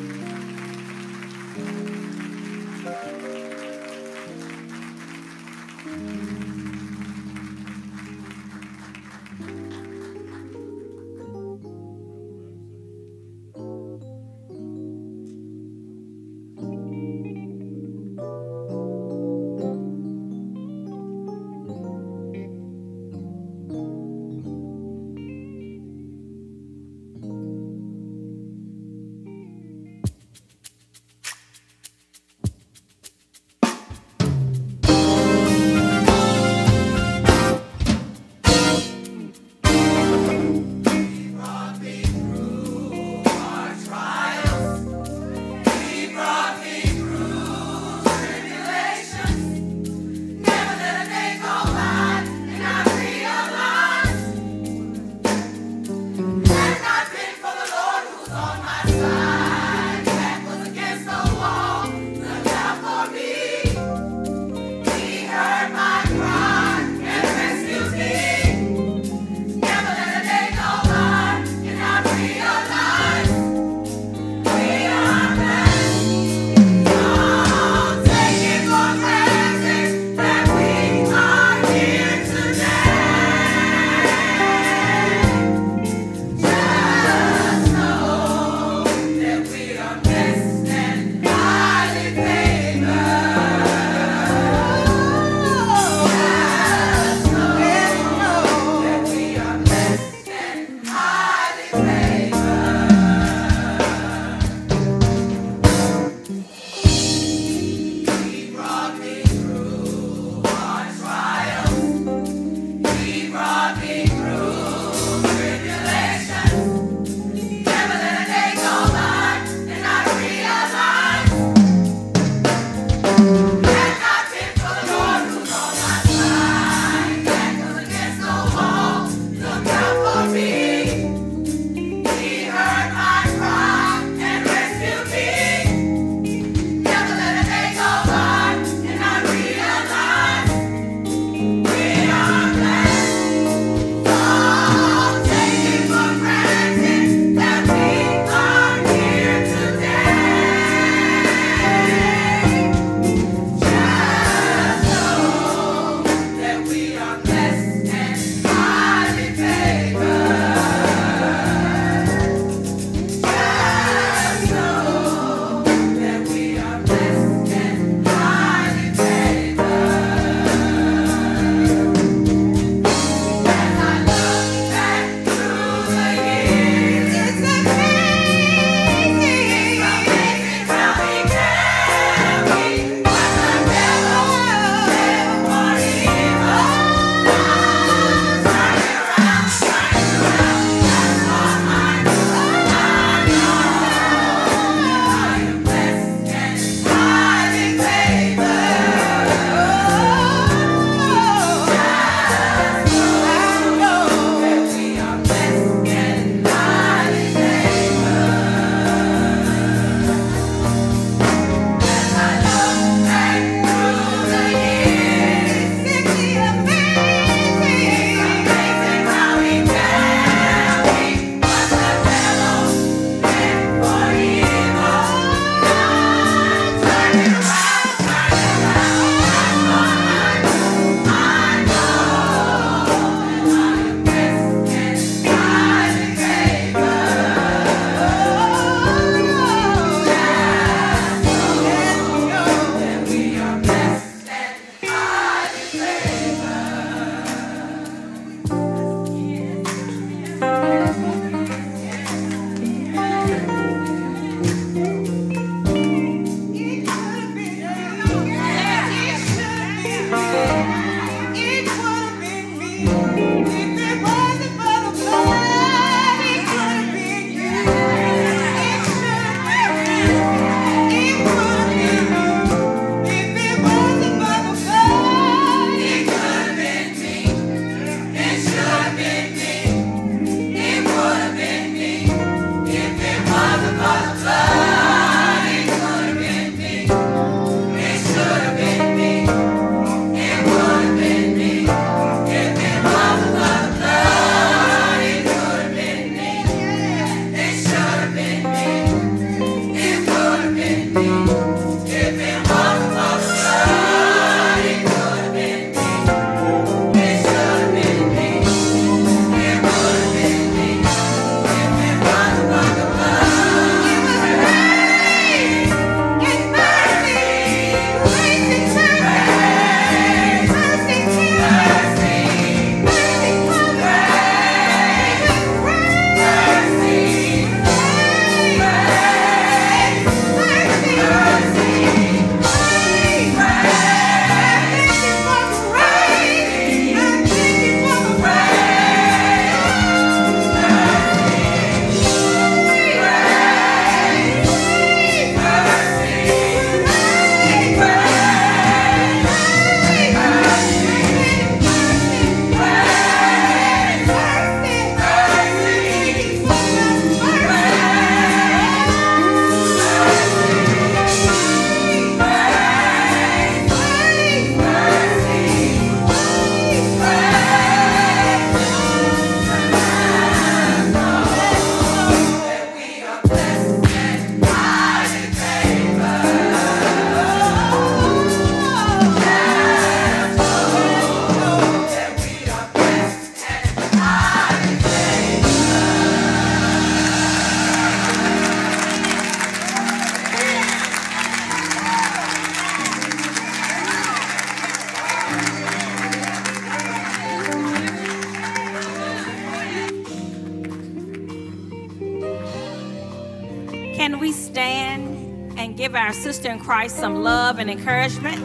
Can we stand and give our sister in Christ some love and encouragement?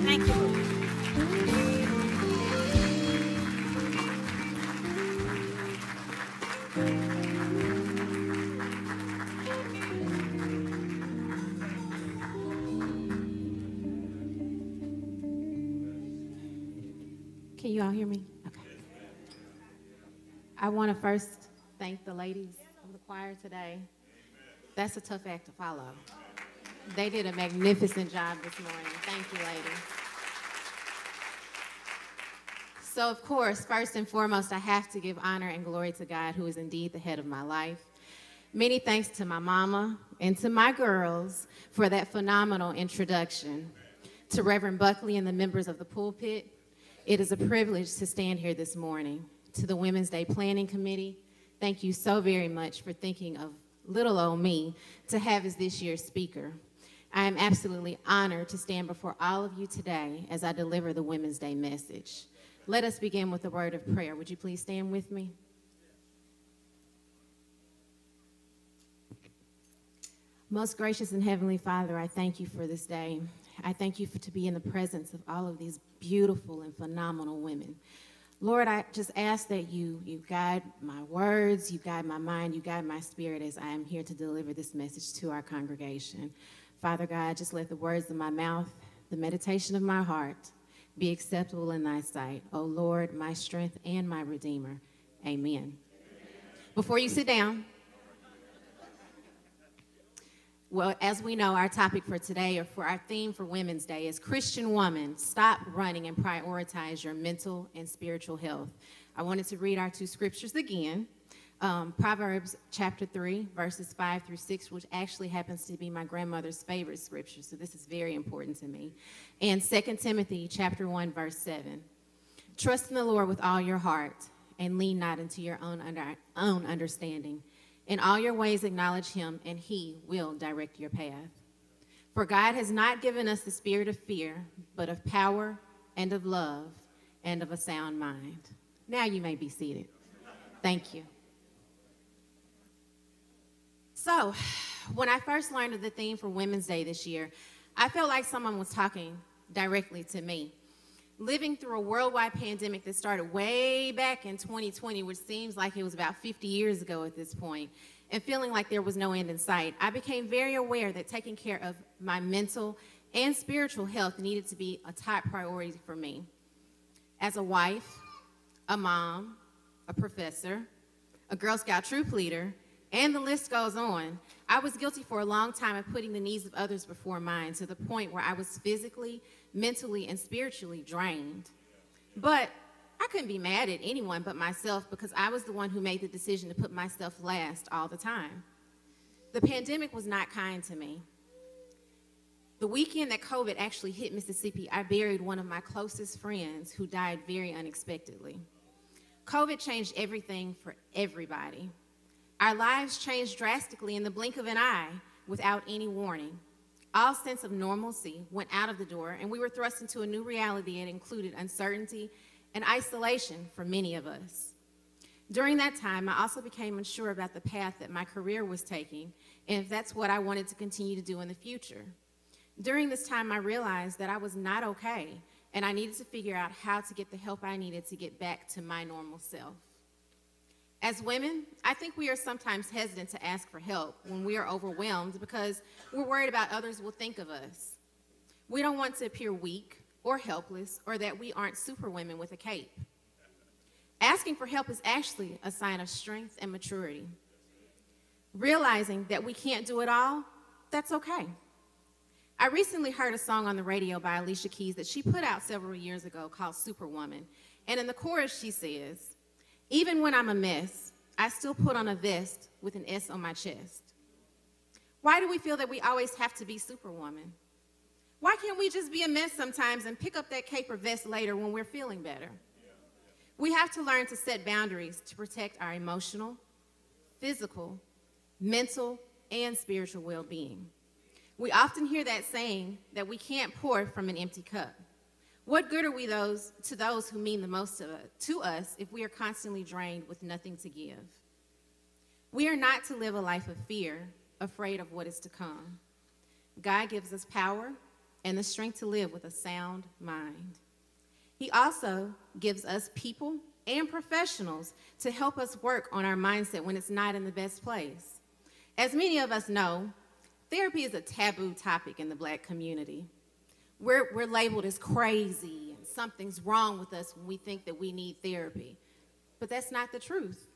Thank you. Can you all hear me? Okay. I want to first thank the ladies of the choir today. That's a tough act to follow. They did a magnificent job this morning. Thank you, ladies. So, of course, first and foremost, I have to give honor and glory to God, who is indeed the head of my life. Many thanks to my mama and to my girls for that phenomenal introduction. To Reverend Buckley and the members of the pulpit, it is a privilege to stand here this morning. To the Women's Day Planning Committee, thank you so very much for thinking of little old me to have as this year's speaker. I am absolutely honored to stand before all of you today as I deliver the Women's Day message. Let us begin with a word of prayer. Would you please stand with me? Most gracious and heavenly Father, I thank you for this day. I thank you for to be in the presence of all of these beautiful and phenomenal women. Lord, I just ask that you, you guide my words, you guide my mind, you guide my spirit as I am here to deliver this message to our congregation. Father God, just let the words of my mouth, the meditation of my heart, be acceptable in thy sight. O Lord, my strength and my Redeemer. Amen. Before you sit down, well, as we know, our topic for today, or for our theme for Women's Day, is Christian Woman, Stop Running and Prioritize Your Mental and Spiritual Health. I wanted to read our two scriptures again. Um, Proverbs chapter three, verses five through six, which actually happens to be my grandmother's favorite scripture, so this is very important to me. And Second Timothy chapter one, verse seven. Trust in the Lord with all your heart, and lean not into your own, under, own understanding. In all your ways acknowledge him, and he will direct your path. For God has not given us the spirit of fear, but of power and of love and of a sound mind. Now you may be seated. Thank you. So, when I first learned of the theme for Women's Day this year, I felt like someone was talking directly to me. Living through a worldwide pandemic that started way back in twenty twenty, which seems like it was about fifty years ago at this point, and feeling like there was no end in sight, I became very aware that taking care of my mental and spiritual health needed to be a top priority for me. As a wife, a mom, a professor, a Girl Scout troop leader, and the list goes on, I was guilty for a long time of putting the needs of others before mine, to the point where I was physically, mentally, and spiritually drained. But I couldn't be mad at anyone but myself, because I was the one who made the decision to put myself last all the time. The pandemic was not kind to me. The weekend that COVID actually hit Mississippi, I buried one of my closest friends who died very unexpectedly. COVID changed everything for everybody. Our lives changed drastically in the blink of an eye without any warning. All sense of normalcy went out of the door, and we were thrust into a new reality that included uncertainty and isolation for many of us. During that time, I also became unsure about the path that my career was taking, and if that's what I wanted to continue to do in the future. During this time, I realized that I was not okay, and I needed to figure out how to get the help I needed to get back to my normal self. As women, I think we are sometimes hesitant to ask for help when we are overwhelmed, because we're worried about others will think of us. We don't want to appear weak or helpless, or that we aren't superwomen with a cape. Asking for help is actually a sign of strength and maturity. Realizing that we can't do it all, that's okay. I recently heard a song on the radio by Alicia Keys that she put out several years ago called Superwoman, and in the chorus she says, "Even when I'm a mess, I still put on a vest with an S on my chest." Why do we feel that we always have to be Superwoman? Why can't we just be a mess sometimes and pick up that cape or vest later when we're feeling better? Yeah. We have to learn to set boundaries to protect our emotional, physical, mental, and spiritual well-being. We often hear that saying that we can't pour from an empty cup. What good are we those, to those who mean the most to, to us if we are constantly drained with nothing to give? We are not to live a life of fear, afraid of what is to come. God gives us power and the strength to live with a sound mind. He also gives us people and professionals to help us work on our mindset when it's not in the best place. As many of us know, therapy is a taboo topic in the Black community. We're, we're labeled as crazy and something's wrong with us when we think that we need therapy. But that's not the truth.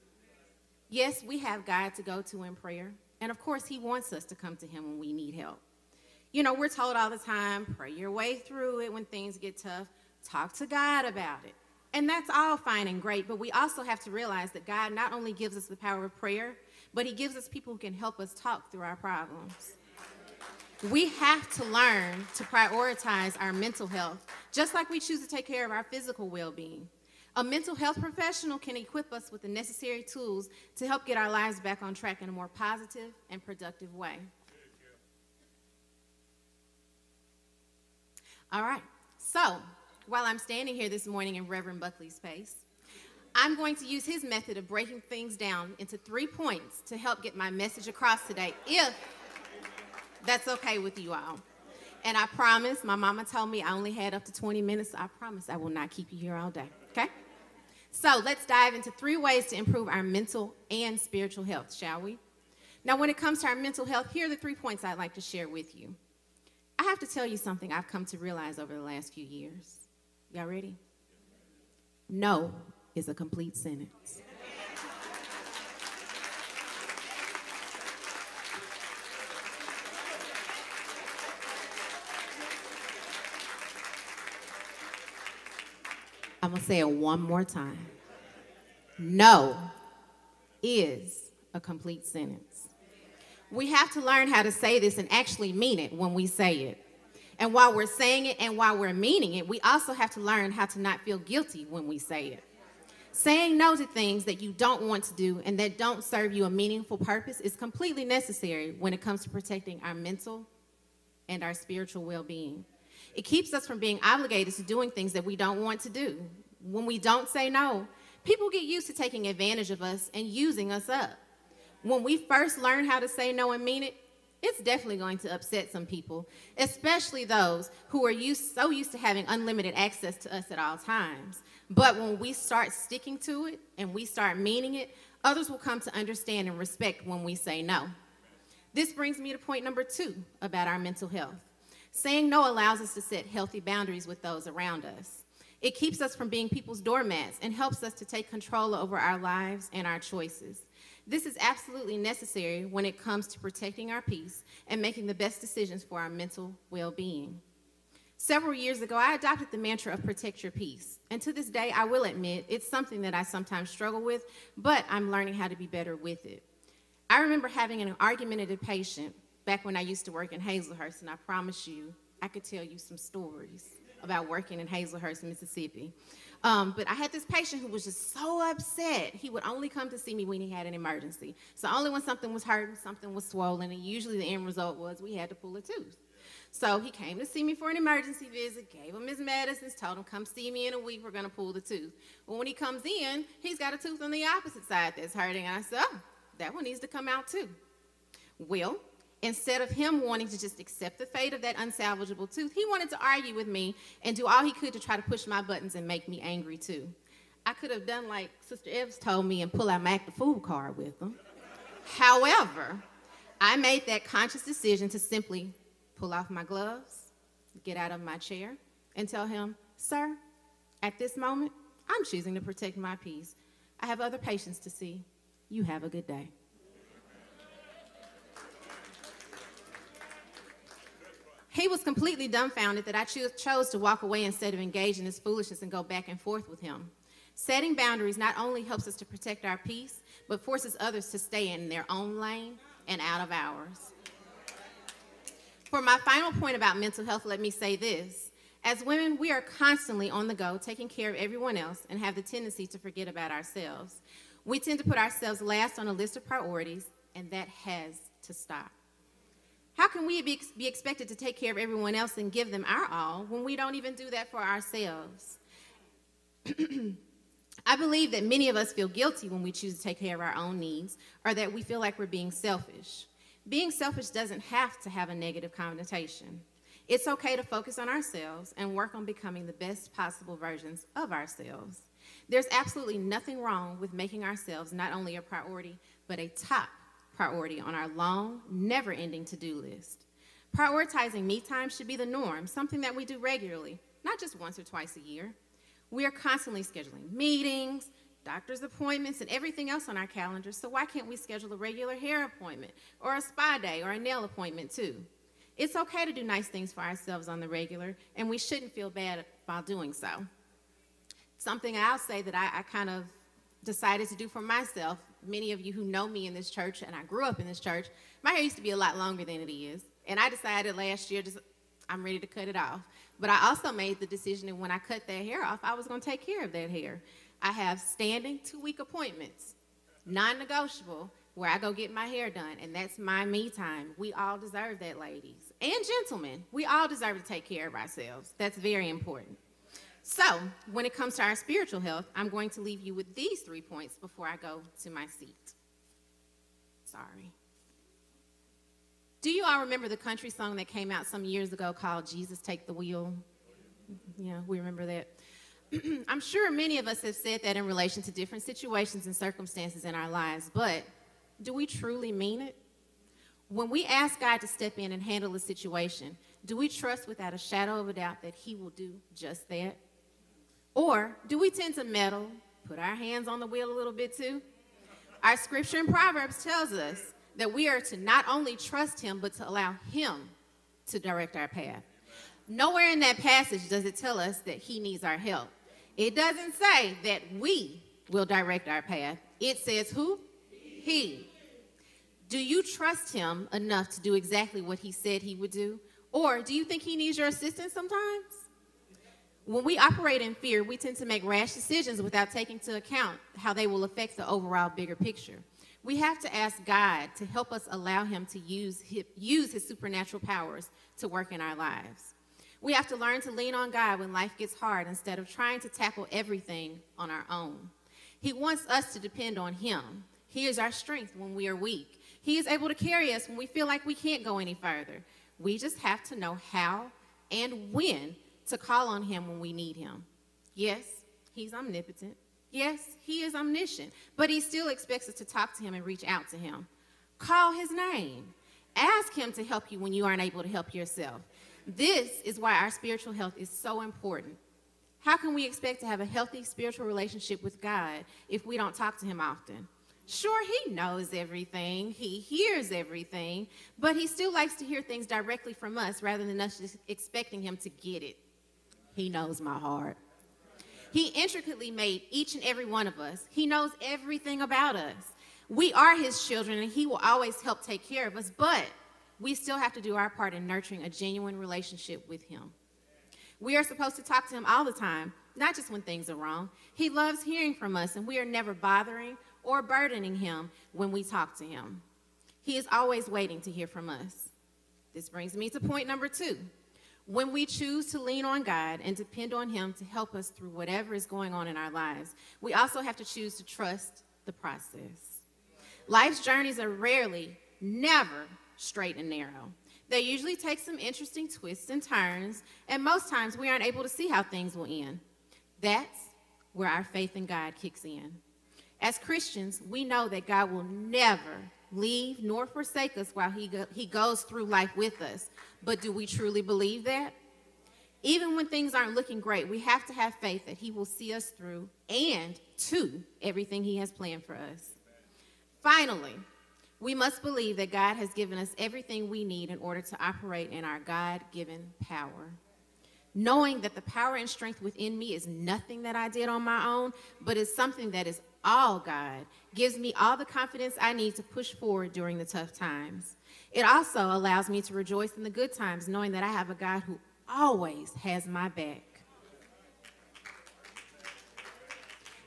Yes, we have God to go to in prayer, and of course he wants us to come to him when we need help. You know, we're told all the time, pray your way through it when things get tough, talk to God about it. And that's all fine and great, but we also have to realize that God not only gives us the power of prayer, but he gives us people who can help us talk through our problems. We have to learn to prioritize our mental health, just like we choose to take care of our physical well-being. A mental health professional can equip us with the necessary tools to help get our lives back on track in a more positive and productive way. All right, so while I'm standing here this morning in Reverend Buckley's space, I'm going to use his method of breaking things down into three points to help get my message across today, if that's okay with you all. And I promise, my mama told me I only had up to twenty minutes, so I promise I will not keep you here all day, okay? So let's dive into three ways to improve our mental and spiritual health, shall we? Now, when it comes to our mental health, here are the three points I'd like to share with you. I have to tell you something I've come to realize over the last few years. Y'all ready? No is a complete sentence. I'm gonna say it one more time. No is a complete sentence. We have to learn how to say this and actually mean it when we say it. And while we're saying it and while we're meaning it, we also have to learn how to not feel guilty when we say it. Saying no to things that you don't want to do and that don't serve you a meaningful purpose is completely necessary when it comes to protecting our mental and our spiritual well-being. It keeps us from being obligated to doing things that we don't want to do. When we don't say no, people get used to taking advantage of us and using us up. When we first learn how to say no and mean it, it's definitely going to upset some people, especially those who are used, so used to having unlimited access to us at all times. But when we start sticking to it and we start meaning it, others will come to understand and respect when we say no. This brings me to point number two about our mental health. Saying no allows us to set healthy boundaries with those around us. It keeps us from being people's doormats and helps us to take control over our lives and our choices. This is absolutely necessary when it comes to protecting our peace and making the best decisions for our mental well-being. Several years ago, I adopted the mantra of protect your peace. And to this day, I will admit, it's something that I sometimes struggle with, but I'm learning how to be better with it. I remember having an argumentative patient back when I used to work in Hazelhurst, and I promise you, I could tell you some stories about working in Hazelhurst, Mississippi. Um, but I had this patient who was just so upset. He would only come to see me when he had an emergency. So only when something was hurting, something was swollen, and usually the end result was we had to pull a tooth. So he came to see me for an emergency visit, gave him his medicines, told him, come see me in a week, we're gonna pull the tooth. Well, when he comes in, he's got a tooth on the opposite side that's hurting, and I said, oh, that one needs to come out too. Well, instead of him wanting to just accept the fate of that unsalvageable tooth, he wanted to argue with me and do all he could to try to push my buttons and make me angry too. I could have done like Sister Evans told me and pull out my act the fool card with him. However, I made that conscious decision to simply pull off my gloves, get out of my chair, and tell him, sir, at this moment, I'm choosing to protect my peace. I have other patients to see. You have a good day. He was completely dumbfounded that I cho- chose to walk away instead of engage in his foolishness and go back and forth with him. Setting boundaries not only helps us to protect our peace, but forces others to stay in their own lane and out of ours. For my final point about mental health, let me say this. As women, we are constantly on the go, taking care of everyone else, and have the tendency to forget about ourselves. We tend to put ourselves last on a list of priorities, and that has to stop. How can we be, be expected to take care of everyone else and give them our all when we don't even do that for ourselves? I believe that many of us feel guilty when we choose to take care of our own needs, or that we feel like we're being selfish. Being selfish doesn't have to have a negative connotation. It's okay to focus on ourselves and work on becoming the best possible versions of ourselves. There's absolutely nothing wrong with making ourselves not only a priority, but a top priority on our long, never-ending to-do list. Prioritizing me time should be the norm, something that we do regularly, not just once or twice a year. We are constantly scheduling meetings, doctor's appointments, and everything else on our calendar, so why can't we schedule a regular hair appointment or a spa day or a nail appointment too? It's okay to do nice things for ourselves on the regular, and we shouldn't feel bad while doing so. Something I'll say that I, I kind of decided to do for myself, many of you who know me in this church, and I grew up in this church, my hair used to be a lot longer than it is, and I decided last year, just, I'm ready to cut it off. But I also made the decision that when I cut that hair off, I was going to take care of that hair. I have standing two-week appointments, non-negotiable, where I go get my hair done, and that's my me time. We all deserve that, ladies. And gentlemen, we all deserve to take care of ourselves. That's very important. So, when it comes to our spiritual health, I'm going to leave you with these three points before I go to my seat. Sorry. Do you all remember the country song that came out some years ago called Jesus Take the Wheel? Yeah, we remember that. I'm sure many of us have said that in relation to different situations and circumstances in our lives, but do we truly mean it? When we ask God to step in and handle a situation, do we trust without a shadow of a doubt that he will do just that? Or do we tend to meddle, put our hands on the wheel a little bit too? Our scripture in Proverbs tells us that we are to not only trust him, but to allow him to direct our path. Nowhere in that passage does it tell us that he needs our help. It doesn't say that we will direct our path. It says who? He. Do you trust him enough to do exactly what he said he would do? Or do you think he needs your assistance sometimes? When we operate in fear, we tend to make rash decisions without taking into account how they will affect the overall bigger picture. We have to ask God to help us allow him to use his, use his supernatural powers to work in our lives. We have to learn to lean on God when life gets hard instead of trying to tackle everything on our own. He wants us to depend on him. He is our strength when we are weak. He is able to carry us when we feel like we can't go any further. We just have to know how and when to call on him when we need him. Yes, he's omnipotent. Yes, he is omniscient, but he still expects us to talk to him and reach out to him. Call his name. Ask him to help you when you aren't able to help yourself. This is why our spiritual health is so important. How can we expect to have a healthy spiritual relationship with God if we don't talk to him often? Sure, he knows everything, he hears everything, but he still likes to hear things directly from us rather than us just expecting him to get it. He knows my heart. He intricately made each and every one of us. He knows everything about us. We are his children, and he will always help take care of us, but we still have to do our part in nurturing a genuine relationship with him. We are supposed to talk to him all the time, not just when things are wrong. He loves hearing from us, and we are never bothering or burdening him when we talk to him. He is always waiting to hear from us. This brings me to point number two. When we choose to lean on God and depend on him to help us through whatever is going on in our lives, we also have to choose to trust the process. Life's journeys are rarely, never straight and narrow. They usually take some interesting twists and turns, and most times we aren't able to see how things will end. That's where our faith in God kicks in. As Christians, we know that God will never leave nor forsake us while he, go, he goes through life with us. But do we truly believe that? Even when things aren't looking great, we have to have faith that he will see us through and to everything he has planned for us. Finally, we must believe that God has given us everything we need in order to operate in our God-given power. Knowing that the power and strength within me is nothing that I did on my own, but is something that is all God, gives me all the confidence I need to push forward during the tough times. It also allows me to rejoice in the good times, knowing that I have a God who always has my back.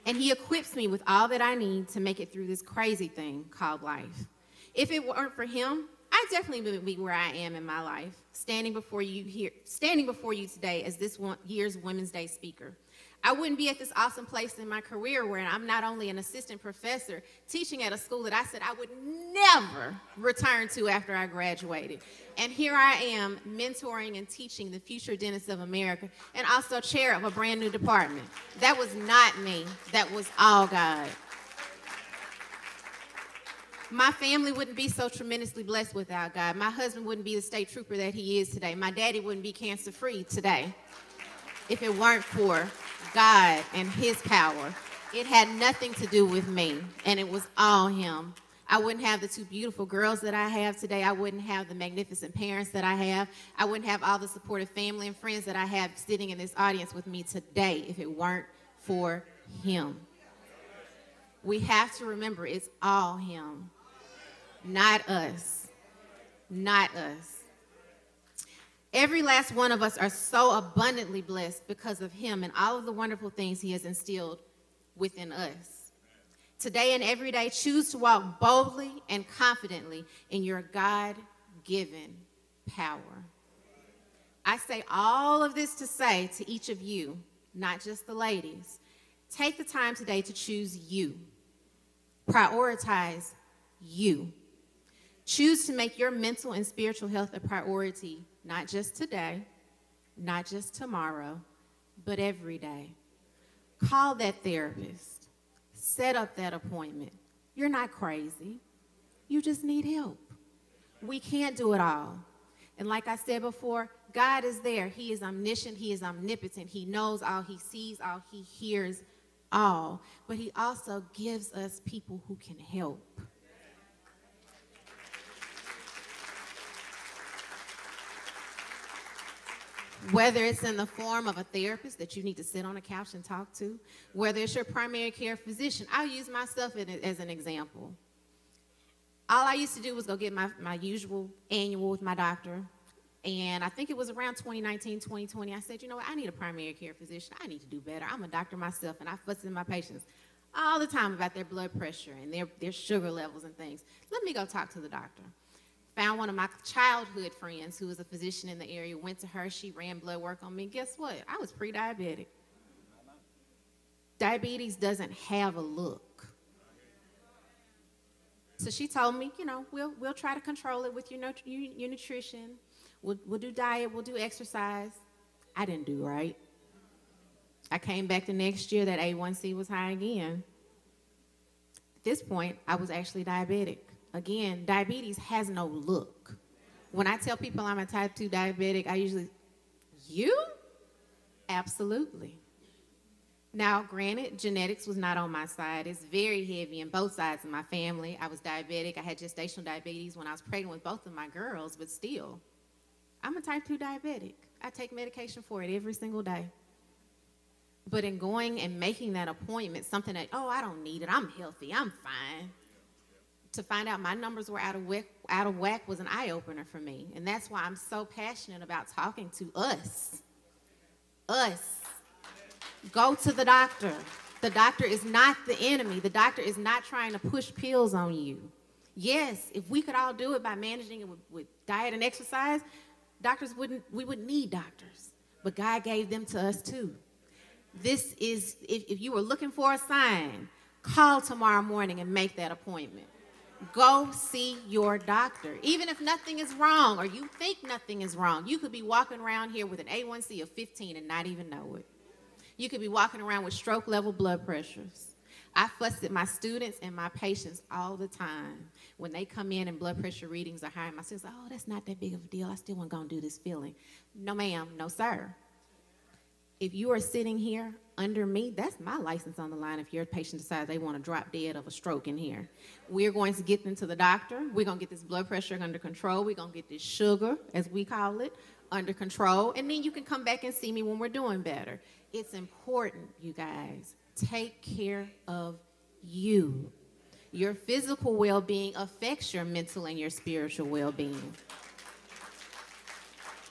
And he equips me with all that I need to make it through this crazy thing called life. If it weren't for him, I definitely wouldn't be where I am in my life, standing before you here, standing before you today as this year's Women's Day speaker. I wouldn't be at this awesome place in my career where I'm not only an assistant professor teaching at a school that I said I would never return to after I graduated. And here I am mentoring and teaching the future dentists of America and also chair of a brand new department. That was not me. That was all God. My family wouldn't be so tremendously blessed without God. My husband wouldn't be the state trooper that he is today. My daddy wouldn't be cancer-free today if it weren't for God and his power. It had nothing to do with me, and it was all him. I wouldn't have the two beautiful girls that I have today. I wouldn't have the magnificent parents that I have. I wouldn't have all the supportive family and friends that I have sitting in this audience with me today if it weren't for him. We have to remember it's all him. Not us, not us. Every last one of us are so abundantly blessed because of him and all of the wonderful things he has instilled within us. Today and every day, choose to walk boldly and confidently in your God-given power. I say all of this to say to each of you, not just the ladies, take the time today to choose you. Prioritize you. Choose to make your mental and spiritual health a priority, not just today, not just tomorrow, but every day. Call that therapist. Set up that appointment. You're not crazy. You just need help. We can't do it all. And like I said before, God is there. He is omniscient. He is omnipotent. He knows all. He sees all. He hears all. But he also gives us people who can help. Whether it's in the form of a therapist that you need to sit on a couch and talk to, whether it's your primary care physician. I'll use myself as an example. All I used to do was go get my, my usual annual with my doctor, and I think it was around twenty nineteen, twenty twenty, I said, you know what, I need a primary care physician. I need to do better. I'm a doctor myself, and I fuss at my patients all the time about their blood pressure and their, their sugar levels and things. Let me go talk to the doctor. Found one of my childhood friends who was a physician in the area, went to her, she ran blood work on me. Guess what? I was pre-diabetic. Diabetes doesn't have a look. So she told me, you know, we'll, we'll try to control it with your, nut your, your nutrition. We'll, we'll do diet, we'll do exercise. I didn't do right. I came back the next year, that A one C was high again. At this point, I was actually diabetic. Again, diabetes has no look. When I tell people I'm a type two diabetic, I usually, you? Absolutely. Now, granted, genetics was not on my side. It's very heavy in both sides of my family. I was diabetic. I had gestational diabetes when I was pregnant with both of my girls, but still, I'm a type two diabetic. I take medication for it every single day. But in going and making that appointment, something that, oh, I don't need it, I'm healthy, I'm fine, to find out my numbers were out of whack, out of whack was an eye-opener for me. And that's why I'm so passionate about talking to us. Us. Go to the doctor. The doctor is not the enemy. The doctor is not trying to push pills on you. Yes, if we could all do it by managing it with, with diet and exercise, doctors wouldn't, we wouldn't need doctors. But God gave them to us too. This is, if, if you were looking for a sign, call tomorrow morning and make that appointment. Go see your doctor. Even if nothing is wrong or you think nothing is wrong, you could be walking around here with an A one C of fifteen and not even know it. You could be walking around with stroke-level blood pressures. I fuss at my students and my patients all the time. When they come in and blood pressure readings are high, my students are like, oh, that's not that big of a deal. I still wasn't going to do this filling. No, ma'am. No, sir. If you are sitting here under me, that's my license on the line if your patient decides they want to drop dead of a stroke in here. We're going to get them to the doctor. We're going to get this blood pressure under control. We're going to get this sugar, as we call it, under control. And then you can come back and see me when we're doing better. It's important, you guys. Take care of you. Your physical well-being affects your mental and your spiritual well-being.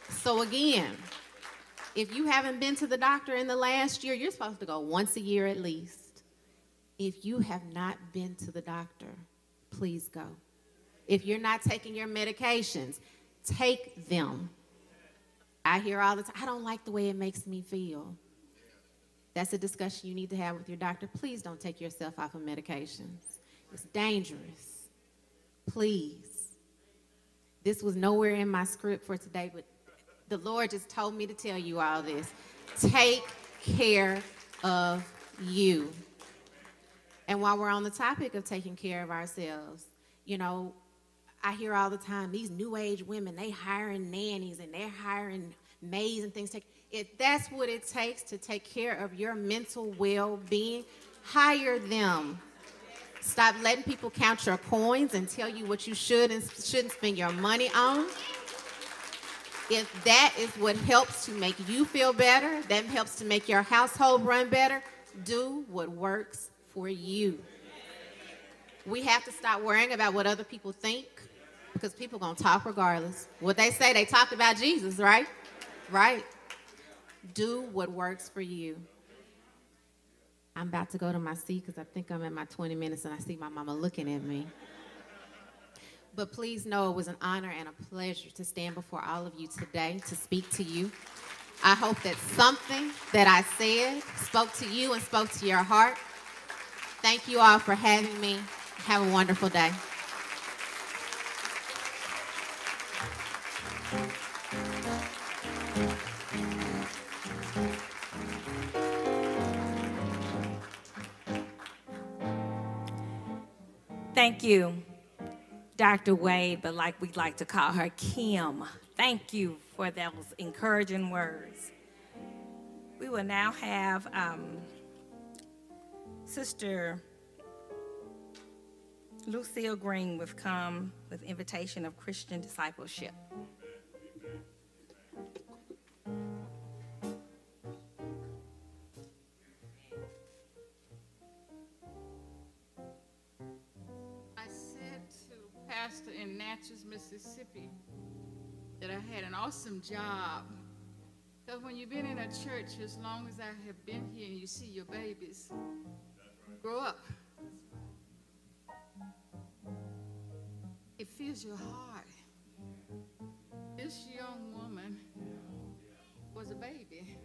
So again, if you haven't been to the doctor in the last year, you're supposed to go once a year at least. If you have not been to the doctor, please go. If you're not taking your medications, take them. I hear all the time, I don't like the way it makes me feel. That's a discussion you need to have with your doctor. Please don't take yourself off of medications. It's dangerous. Please. This was nowhere in my script for today, but the Lord just told me to tell you all this. Take care of you. And while we're on the topic of taking care of ourselves, you know, I hear all the time, these new age women, they hiring nannies and they're hiring maids and things. If that's what it takes to take care of your mental well-being, hire them. Stop letting people count your coins and tell you what you should and shouldn't spend your money on. If that is what helps to make you feel better, that helps to make your household run better, do what works for you. We have to stop worrying about what other people think, because people gonna talk regardless. What they say, they talked about Jesus, right? Right. Do what works for you. I'm about to go to my seat because I think I'm at my twenty minutes and I see my mama looking at me. But please know it was an honor and a pleasure to stand before all of you today to speak to you. I hope that something that I said spoke to you and spoke to your heart. Thank you all for having me. Have a wonderful day. Thank you, Doctor Wade, but like we like to call her, Kim. Thank you for those encouraging words. We will now have um, Sister Lucille Green with come with invitation of Christian discipleship. Pastor in Natchez, Mississippi, that I had an awesome job. Because when you've been in a church as long as I have been here and you see your babies grow up, it fills your heart. This young woman was a baby.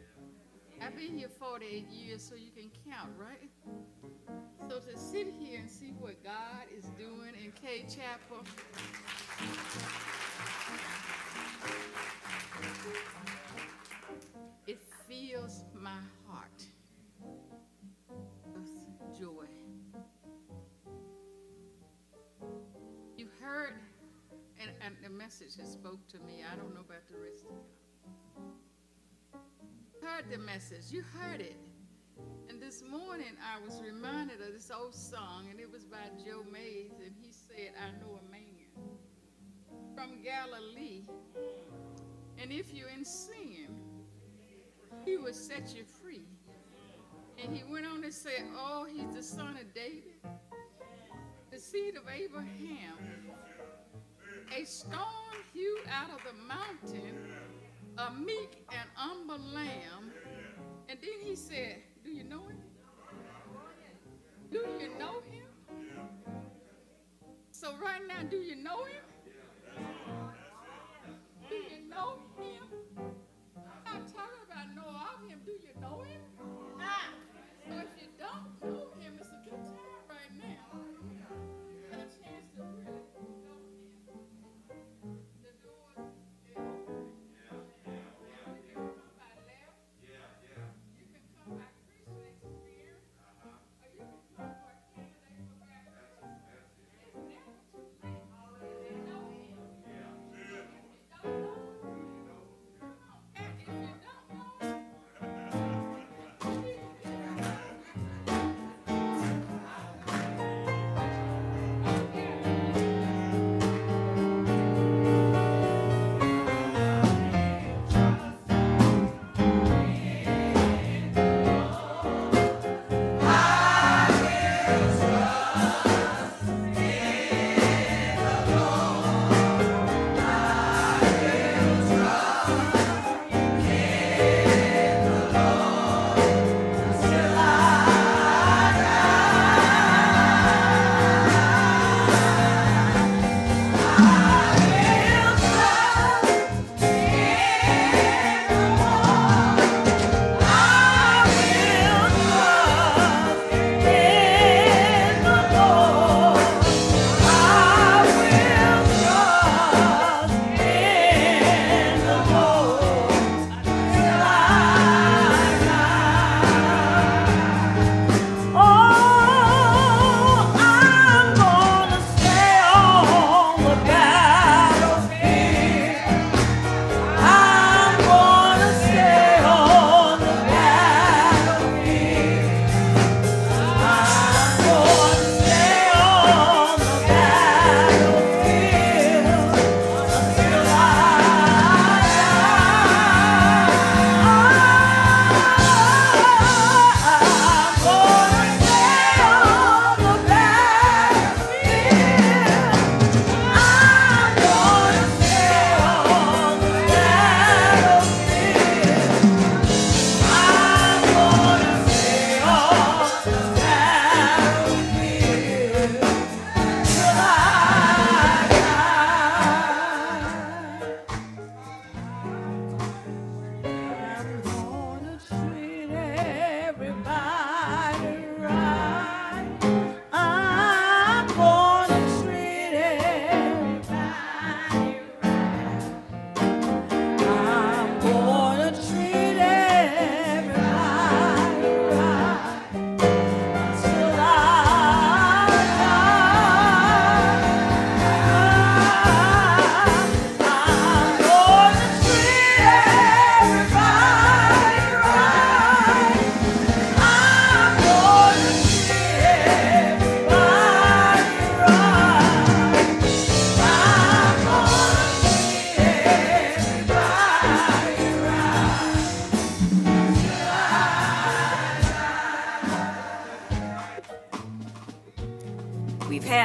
I've been here forty-eight years, so you can count, right? So to sit here and see what God is doing in Cade Chapel. It fills my heart with joy. You heard, and, and the message that spoke to me, I don't know about the rest of you. Heard the message, you heard it. And this morning, I was reminded of this old song, and it was by Joe Mays, and he said, I know a man from Galilee, and if you're in sin, he will set you free. And he went on to say, oh, he's the son of David, the seed of Abraham, a storm hewed out of the mountain, a meek and humble lamb. And then he said, do you know him? Do you know him? So right now, do you know him? Do you know him? I'm not talking about know of him. Do you know him? Ah. So if you don't know him, it's a good time right now. You got a chance to really know him. The door is open. You can come by left. You can come by Christian experience. Or you can come by candidate for baptism. It's never too late.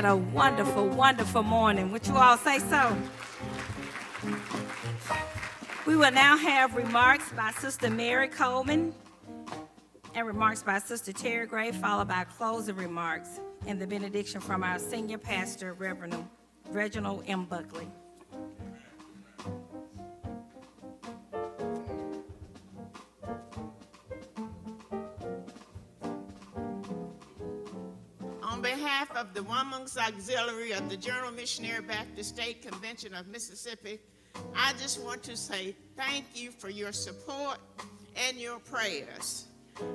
had a wonderful, wonderful morning. Would you all say so? We will now have remarks by Sister Mary Coleman and remarks by Sister Terry Gray, followed by closing remarks and the benediction from our senior pastor, Reverend Reginald M. Buckley. On behalf of the Woman's Auxiliary of the General Missionary Baptist State Convention of Mississippi, I just want to say thank you for your support and your prayers.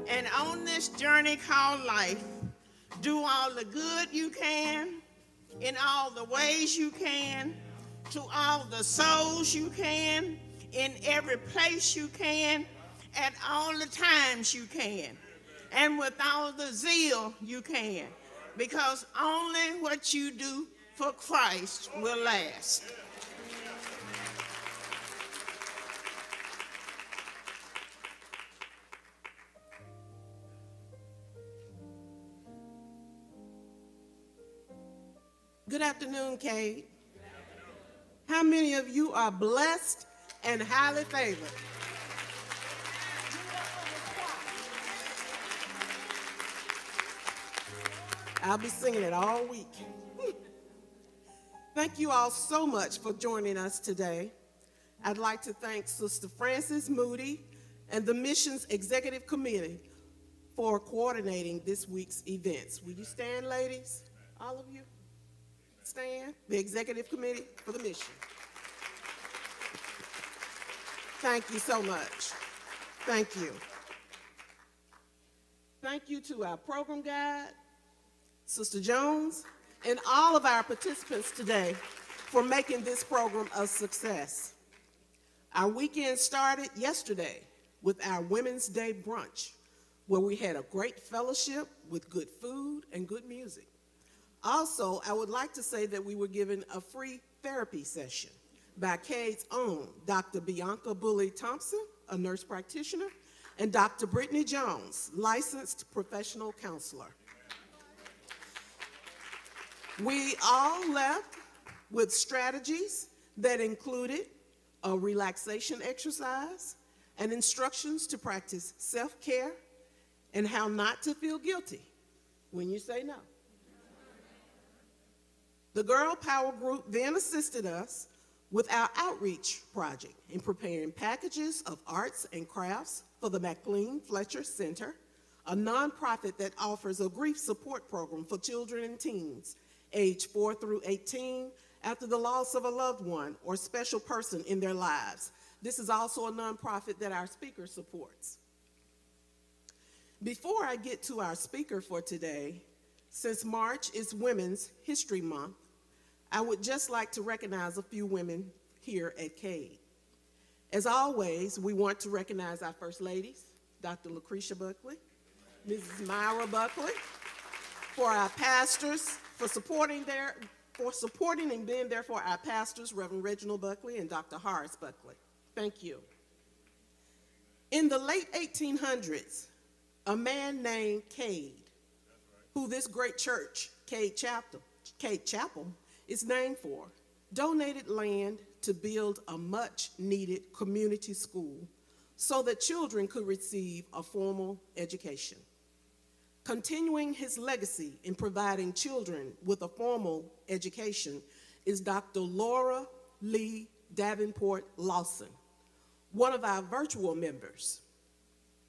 And on this journey called life, do all the good you can, in all the ways you can, to all the souls you can, in every place you can, at all the times you can, and with all the zeal you can, because only what you do for Christ will last. Good afternoon, Cade. Good afternoon. How many of you are blessed and highly favored? I'll be singing it all week. Thank you all so much for joining us today. I'd like to thank Sister Frances Moody and the Missions Executive Committee for coordinating this week's events. Will you stand, ladies? All of you? Stand, the Executive Committee for the Mission. Thank you so much. Thank you. Thank you to our program guide, Sister Jones, and all of our participants today for making this program a success. Our weekend started yesterday with our Women's Day brunch, where we had a great fellowship with good food and good music. Also, I would like to say that we were given a free therapy session by Cade's own Doctor Bianca Bully Thompson, a nurse practitioner, and Doctor Brittany Jones, licensed professional counselor. We all left with strategies that included a relaxation exercise and instructions to practice self-care and how not to feel guilty when you say no. The Girl Power Group then assisted us with our outreach project in preparing packages of arts and crafts for the MacLean Fletcher Center, a nonprofit that offers a grief support program for children and teens age four through eighteen after the loss of a loved one or special person in their lives. This is also a nonprofit that our speaker supports. Before I get to our speaker for today, since March is Women's History Month, I would just like to recognize a few women here at Cade. As always, we want to recognize our First Ladies, Doctor Lucretia Buckley, Missus Myra Buckley, for our pastors, for supporting, their, for supporting and being there for our pastors, Reverend Reginald Buckley and Doctor Horace Buckley. Thank you. In the late eighteen hundreds, a man named Cade, who this great church, Cade Chapel, Cade Chapel, is named for, donated land to build a much-needed community school so that children could receive a formal education. Continuing his legacy in providing children with a formal education is Doctor Laura Lee Davenport Lawson, one of our virtual members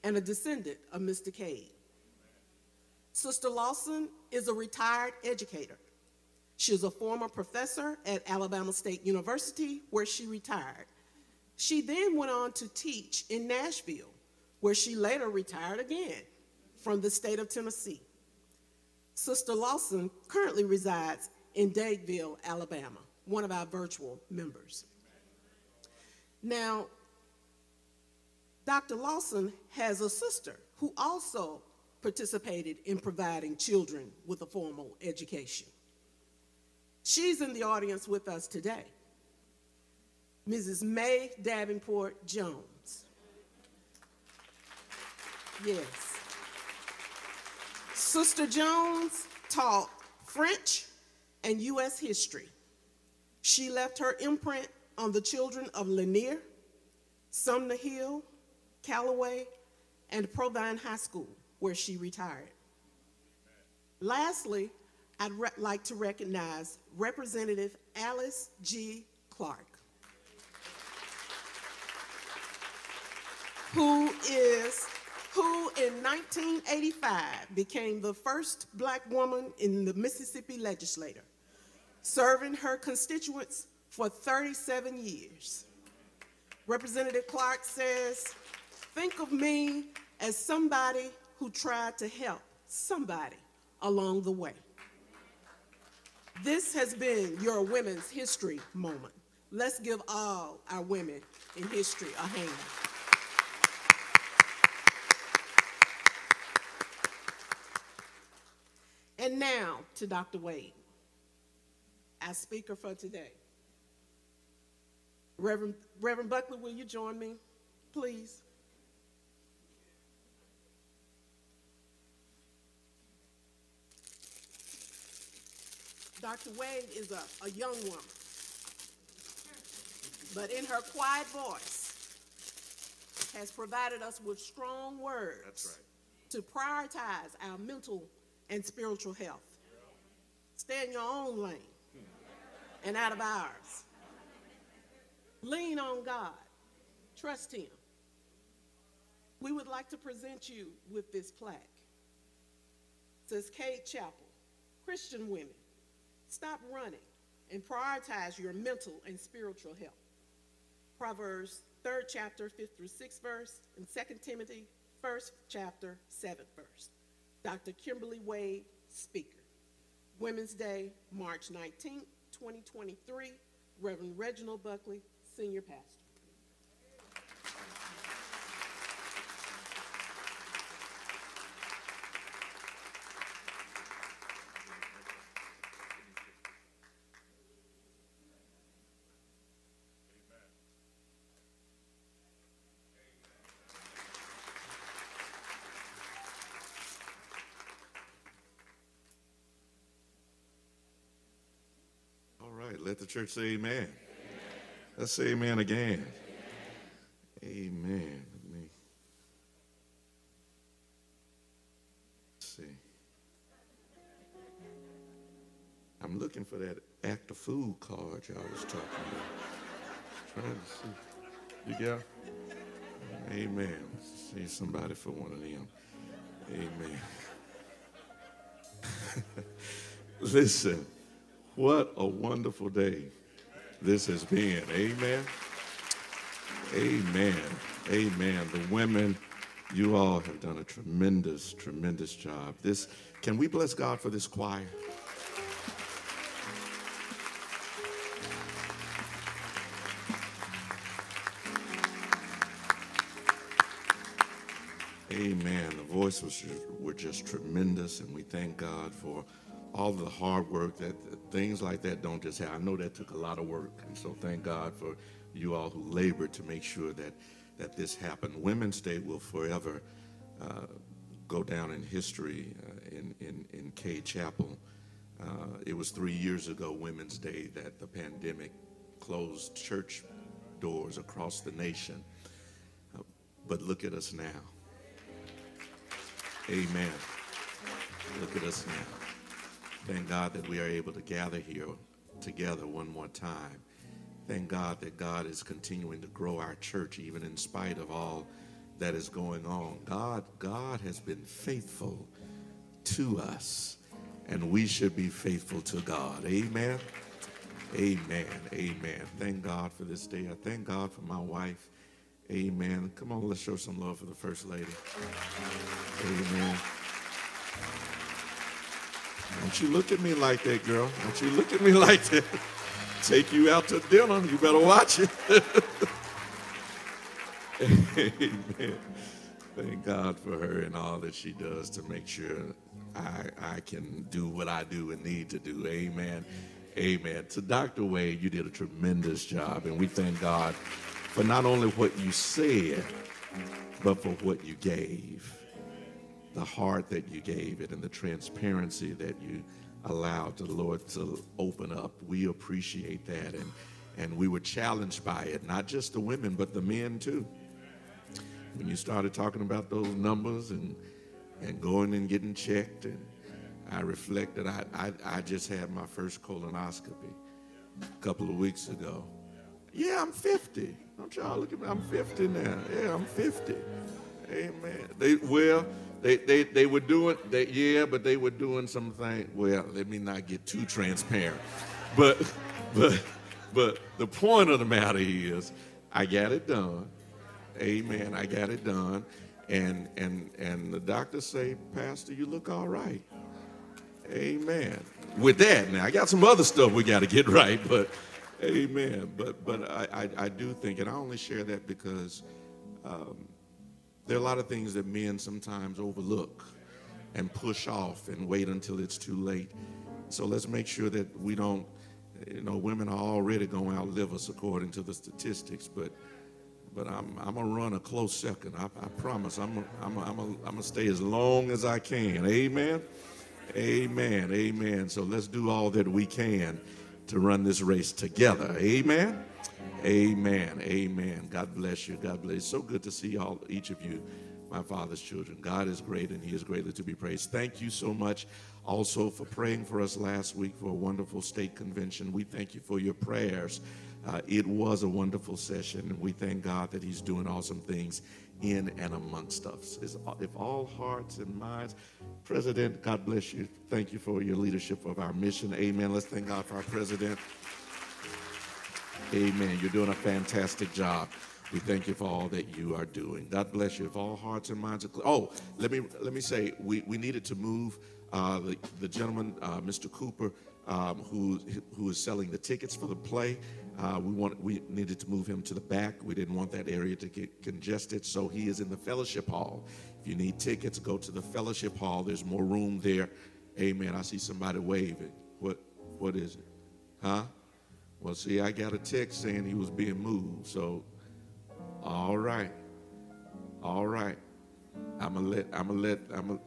and a descendant of Mister Cade. Sister Lawson is a retired educator. She's a former professor at Alabama State University, where she retired. She then went on to teach in Nashville, where she later retired again from the state of Tennessee. Sister Lawson currently resides in Dadeville, Alabama, one of our virtual members. Now, Doctor Lawson has a sister who also participated in providing children with a formal education. She's in the audience with us today, Missus May Davenport Jones. Yes. Sister Jones taught French, and U S history. She left her imprint on the children of Lanier, Sumner Hill, Callaway, and Provine High School, where she retired. Amen. Lastly, I'd like to recognize Representative Alice G. Clark, who is, who in nineteen eighty-five became the first black woman in the Mississippi legislature, serving her constituents for thirty-seven years. Representative Clark says, "Think of me as somebody who tried to help somebody along the way." This has been your Women's History Moment. Let's give all our women in history a hand. And now to Doctor Wade, our speaker for today. Reverend, Reverend Buckley, will you join me, please? Doctor Wade is a, a young woman, but in her quiet voice has provided us with strong words. That's right. To prioritize our mental and spiritual health. Stay in your own lane and out of ours. Lean on God. Trust Him. We would like to present you with this plaque. It says, Cade Chapel, Christian women, stop running and prioritize your mental and spiritual health. Proverbs third chapter, fifth through sixth verse, and Second Timothy first chapter, seventh verse. Doctor Kimberly Wade, speaker. Women's Day, March nineteenth, twenty twenty-three, Reverend Reginald Buckley, senior pastor. Let the church say amen. Amen. Let's say amen again. Amen. Amen. Let me see. I'm looking for that act of food card y'all was talking about. Trying to see. You got? Amen. Let's see somebody for one of them. Amen. Listen. What a wonderful day this has been. Amen. Amen. Amen. The women, you all have done a tremendous, tremendous job. This, can we bless God for this choir? Amen. The voices was just, were just tremendous, and we thank God for all the hard work that things like that don't just happen. I know that took a lot of work, and so thank God for you all who labored to make sure that that this happened. Women's Day will forever uh, go down in history uh, in, in, in Cade Chapel. Uh, it was three years ago, Women's Day, that the pandemic closed church doors across the nation. Uh, but look at us now. Amen. Look at us now. Thank God that we are able to gather here together one more time. Thank God that God is continuing to grow our church even in spite of all that is going on. God, God has been faithful to us, and we should be faithful to God. Amen. Amen. Amen. Thank God for this day. I thank God for my wife. Amen. Come on, let's show some love for the First Lady. Amen. Don't you look at me like that, girl. Don't you look at me like that. Take you out to dinner. You better watch it. Amen. Thank God for her and all that she does to make sure I, I can do what I do and need to do. Amen. Amen. To Doctor Wade, you did a tremendous job, and we thank God for not only what you said, but for what you gave. The heart that you gave it and the transparency that you allowed the Lord to open up. We appreciate that, and and we were challenged by it, not just the women, but the men too. When you started talking about those numbers and and going and getting checked, and I reflected, I, I, I just had my first colonoscopy a couple of weeks ago. Yeah, I'm fifty. Don't y'all look at me, I'm fifty now. Yeah, I'm fifty. Amen. They, well, they, they, they were doing, they, yeah, but they were doing some things. Well, let me not get too transparent. But, but, but the point of the matter is, I got it done. Amen. I got it done. And, and, and the doctor say, Pastor, you look all right. Amen. With that, now, I got some other stuff we got to get right, but amen. But, but I, I, I do think, and I only share that because um, there are a lot of things that men sometimes overlook and push off and wait until it's too late. So let's make sure that we don't, you know, women are already going to outlive us according to the statistics, but but I'm I'm gonna run a close second. I, I promise. I'm a, I'm a, I'm a, I'm gonna stay as long as I can. Amen. Amen. Amen. So let's do all that we can to run this race together. Amen. Amen. Amen. God bless you. God bless you. So good to see all, each of you, my Father's children. God is great, and he is greatly to be praised. Thank you so much also for praying for us last week for a wonderful state convention. We thank you for your prayers. Uh, it was a wonderful session. We thank God that he's doing awesome things in and amongst us. It's, if all hearts and minds, President, God bless you. Thank you for your leadership of our mission. Amen. Let's thank God for our president. Amen. You're doing a fantastic job. We thank you for all that you are doing. God bless you. If all hearts and minds are clear. Oh, let me let me say, we, we needed to move uh, the, the gentleman, uh, Mister Cooper, um, who who is selling the tickets for the play. Uh, we want, we needed to move him to the back. We didn't want that area to get congested, so he is in the fellowship hall. If you need tickets, go to the fellowship hall. There's more room there. Amen. I see somebody waving. What, what is it? Huh? Well, see, I got a text saying he was being moved, so all right. All right. I'm going to let, I'm going to let, I'm going to,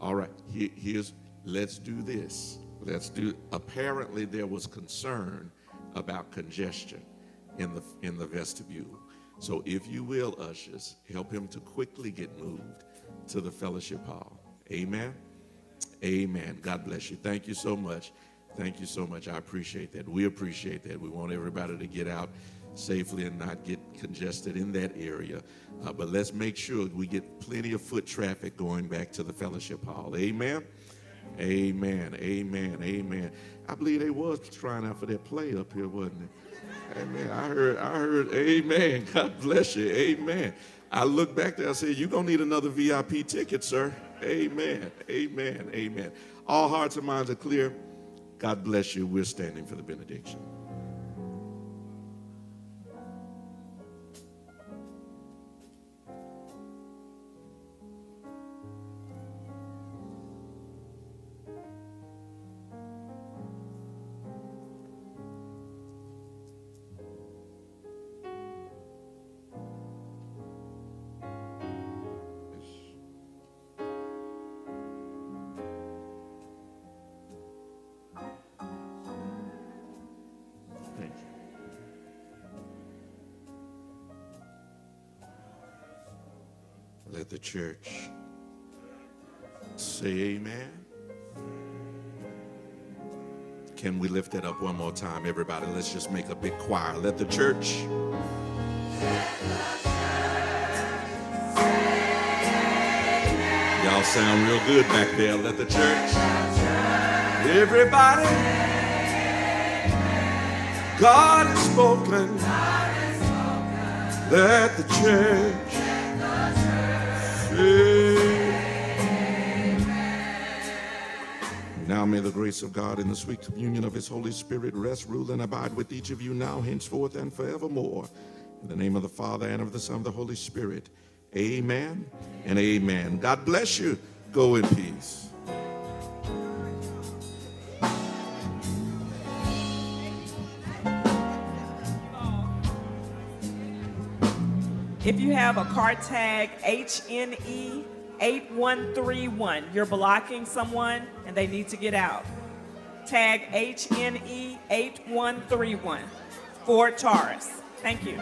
all right. Here, here's, let's do this. Let's do, apparently there was concern about congestion in the in the vestibule. So if you will, ushers, help him to quickly get moved to the fellowship hall. Amen. Amen. God bless you. Thank you so much. Thank you so much. I appreciate that. We appreciate that. We want everybody to get out safely and not get congested in that area. Uh, but let's make sure we get plenty of foot traffic going back to the fellowship hall. Amen. Amen. Amen. Amen. I believe they was trying out for that play up here, wasn't it? Amen. I heard, I heard, amen. God bless you. Amen. I looked back there, I said, you're going to need another V I P ticket, sir. Amen. Amen. Amen. All hearts and minds are clear. God bless you. We're standing for the benediction. Let the church say amen. Can we lift it up one more time, everybody? Let's just make a big choir. Let the church. Let the church say amen. Y'all sound real good back there. Let the church. Let the church everybody. Say amen. God has spoken. God has spoken. Let the church. Now may the grace of God and the sweet communion of his Holy Spirit rest, rule, and abide with each of you now, henceforth, and forevermore. In the name of the Father, and of the Son, and of the Holy Spirit. Amen and amen. God bless you. Go in peace. If you have a car tag H N E eight one three one, you're blocking someone and they need to get out. tag H N E eight one three one for Taurus. Thank you.